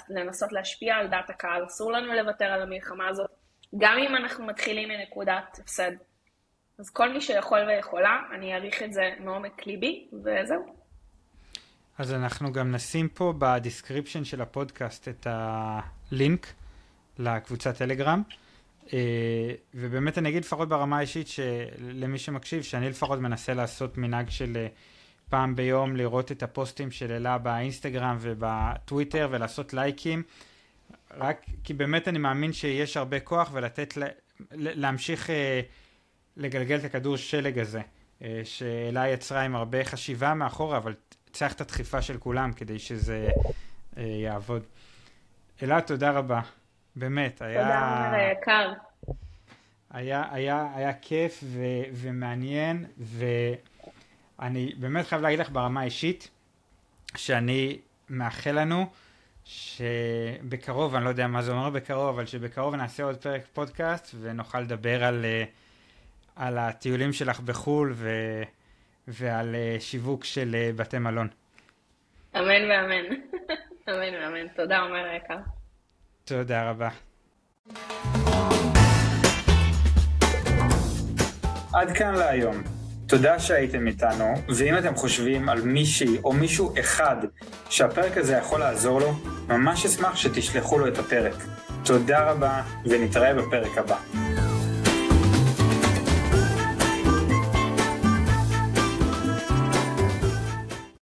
לנסות להשפיע על דעת הקהל, אסור לנו לוותר על המלחמה הזאת, גם אם אנחנו מתחילים מנקודת הפסד. אז כל מי שיכול ויכולה, אני אעריך את זה מעומק ליבי, וזהו. אז אנחנו גם נשים פה בדיסקריפשן של הפודקאסט את הלינק לקבוצת טלגרם, ובאמת אני אגיד לפחות ברמה האישית שלמי שמקשיב, שאני לפחות מנסה לעשות מנהג של פעם ביום, לראות את הפוסטים של אלה באינסטגרם ובטוויטר ולעשות לייקים, רק כי באמת אני מאמין שיש הרבה כוח ולתת, להמשיך לגלגל את הכדור שלג הזה, שאלה יצרה עם הרבה חשיבה מאחורה, אבל צריך את הדחיפה של כולם כדי שזה יעבוד. אלה, תודה רבה. באמת, היה... תודה, מר יקר. היה, היה, היה כיף ו, ומעניין, ואני באמת חייב להגיד לך ברמה האישית, שאני מאחל לנו שבקרוב, אני לא יודע מה זה אומר בקרוב, אבל שבקרוב נעשה עוד פרק פודקאסט, ונוכל לדבר על, על הטיולים שלך בחול, ו... ועל שיווק של בתי מלון. אמן ואמן. אמן ואמן. תודה, אומר היקר. תודה רבה. עד כאן להיום. תודה שהייתם איתנו, ואם אתם חושבים על מישהי או מישהו אחד שהפרק הזה יכול לעזור לו, ממש אשמח שתשלחו לו את הפרק. תודה רבה, ונתראה בפרק הבא.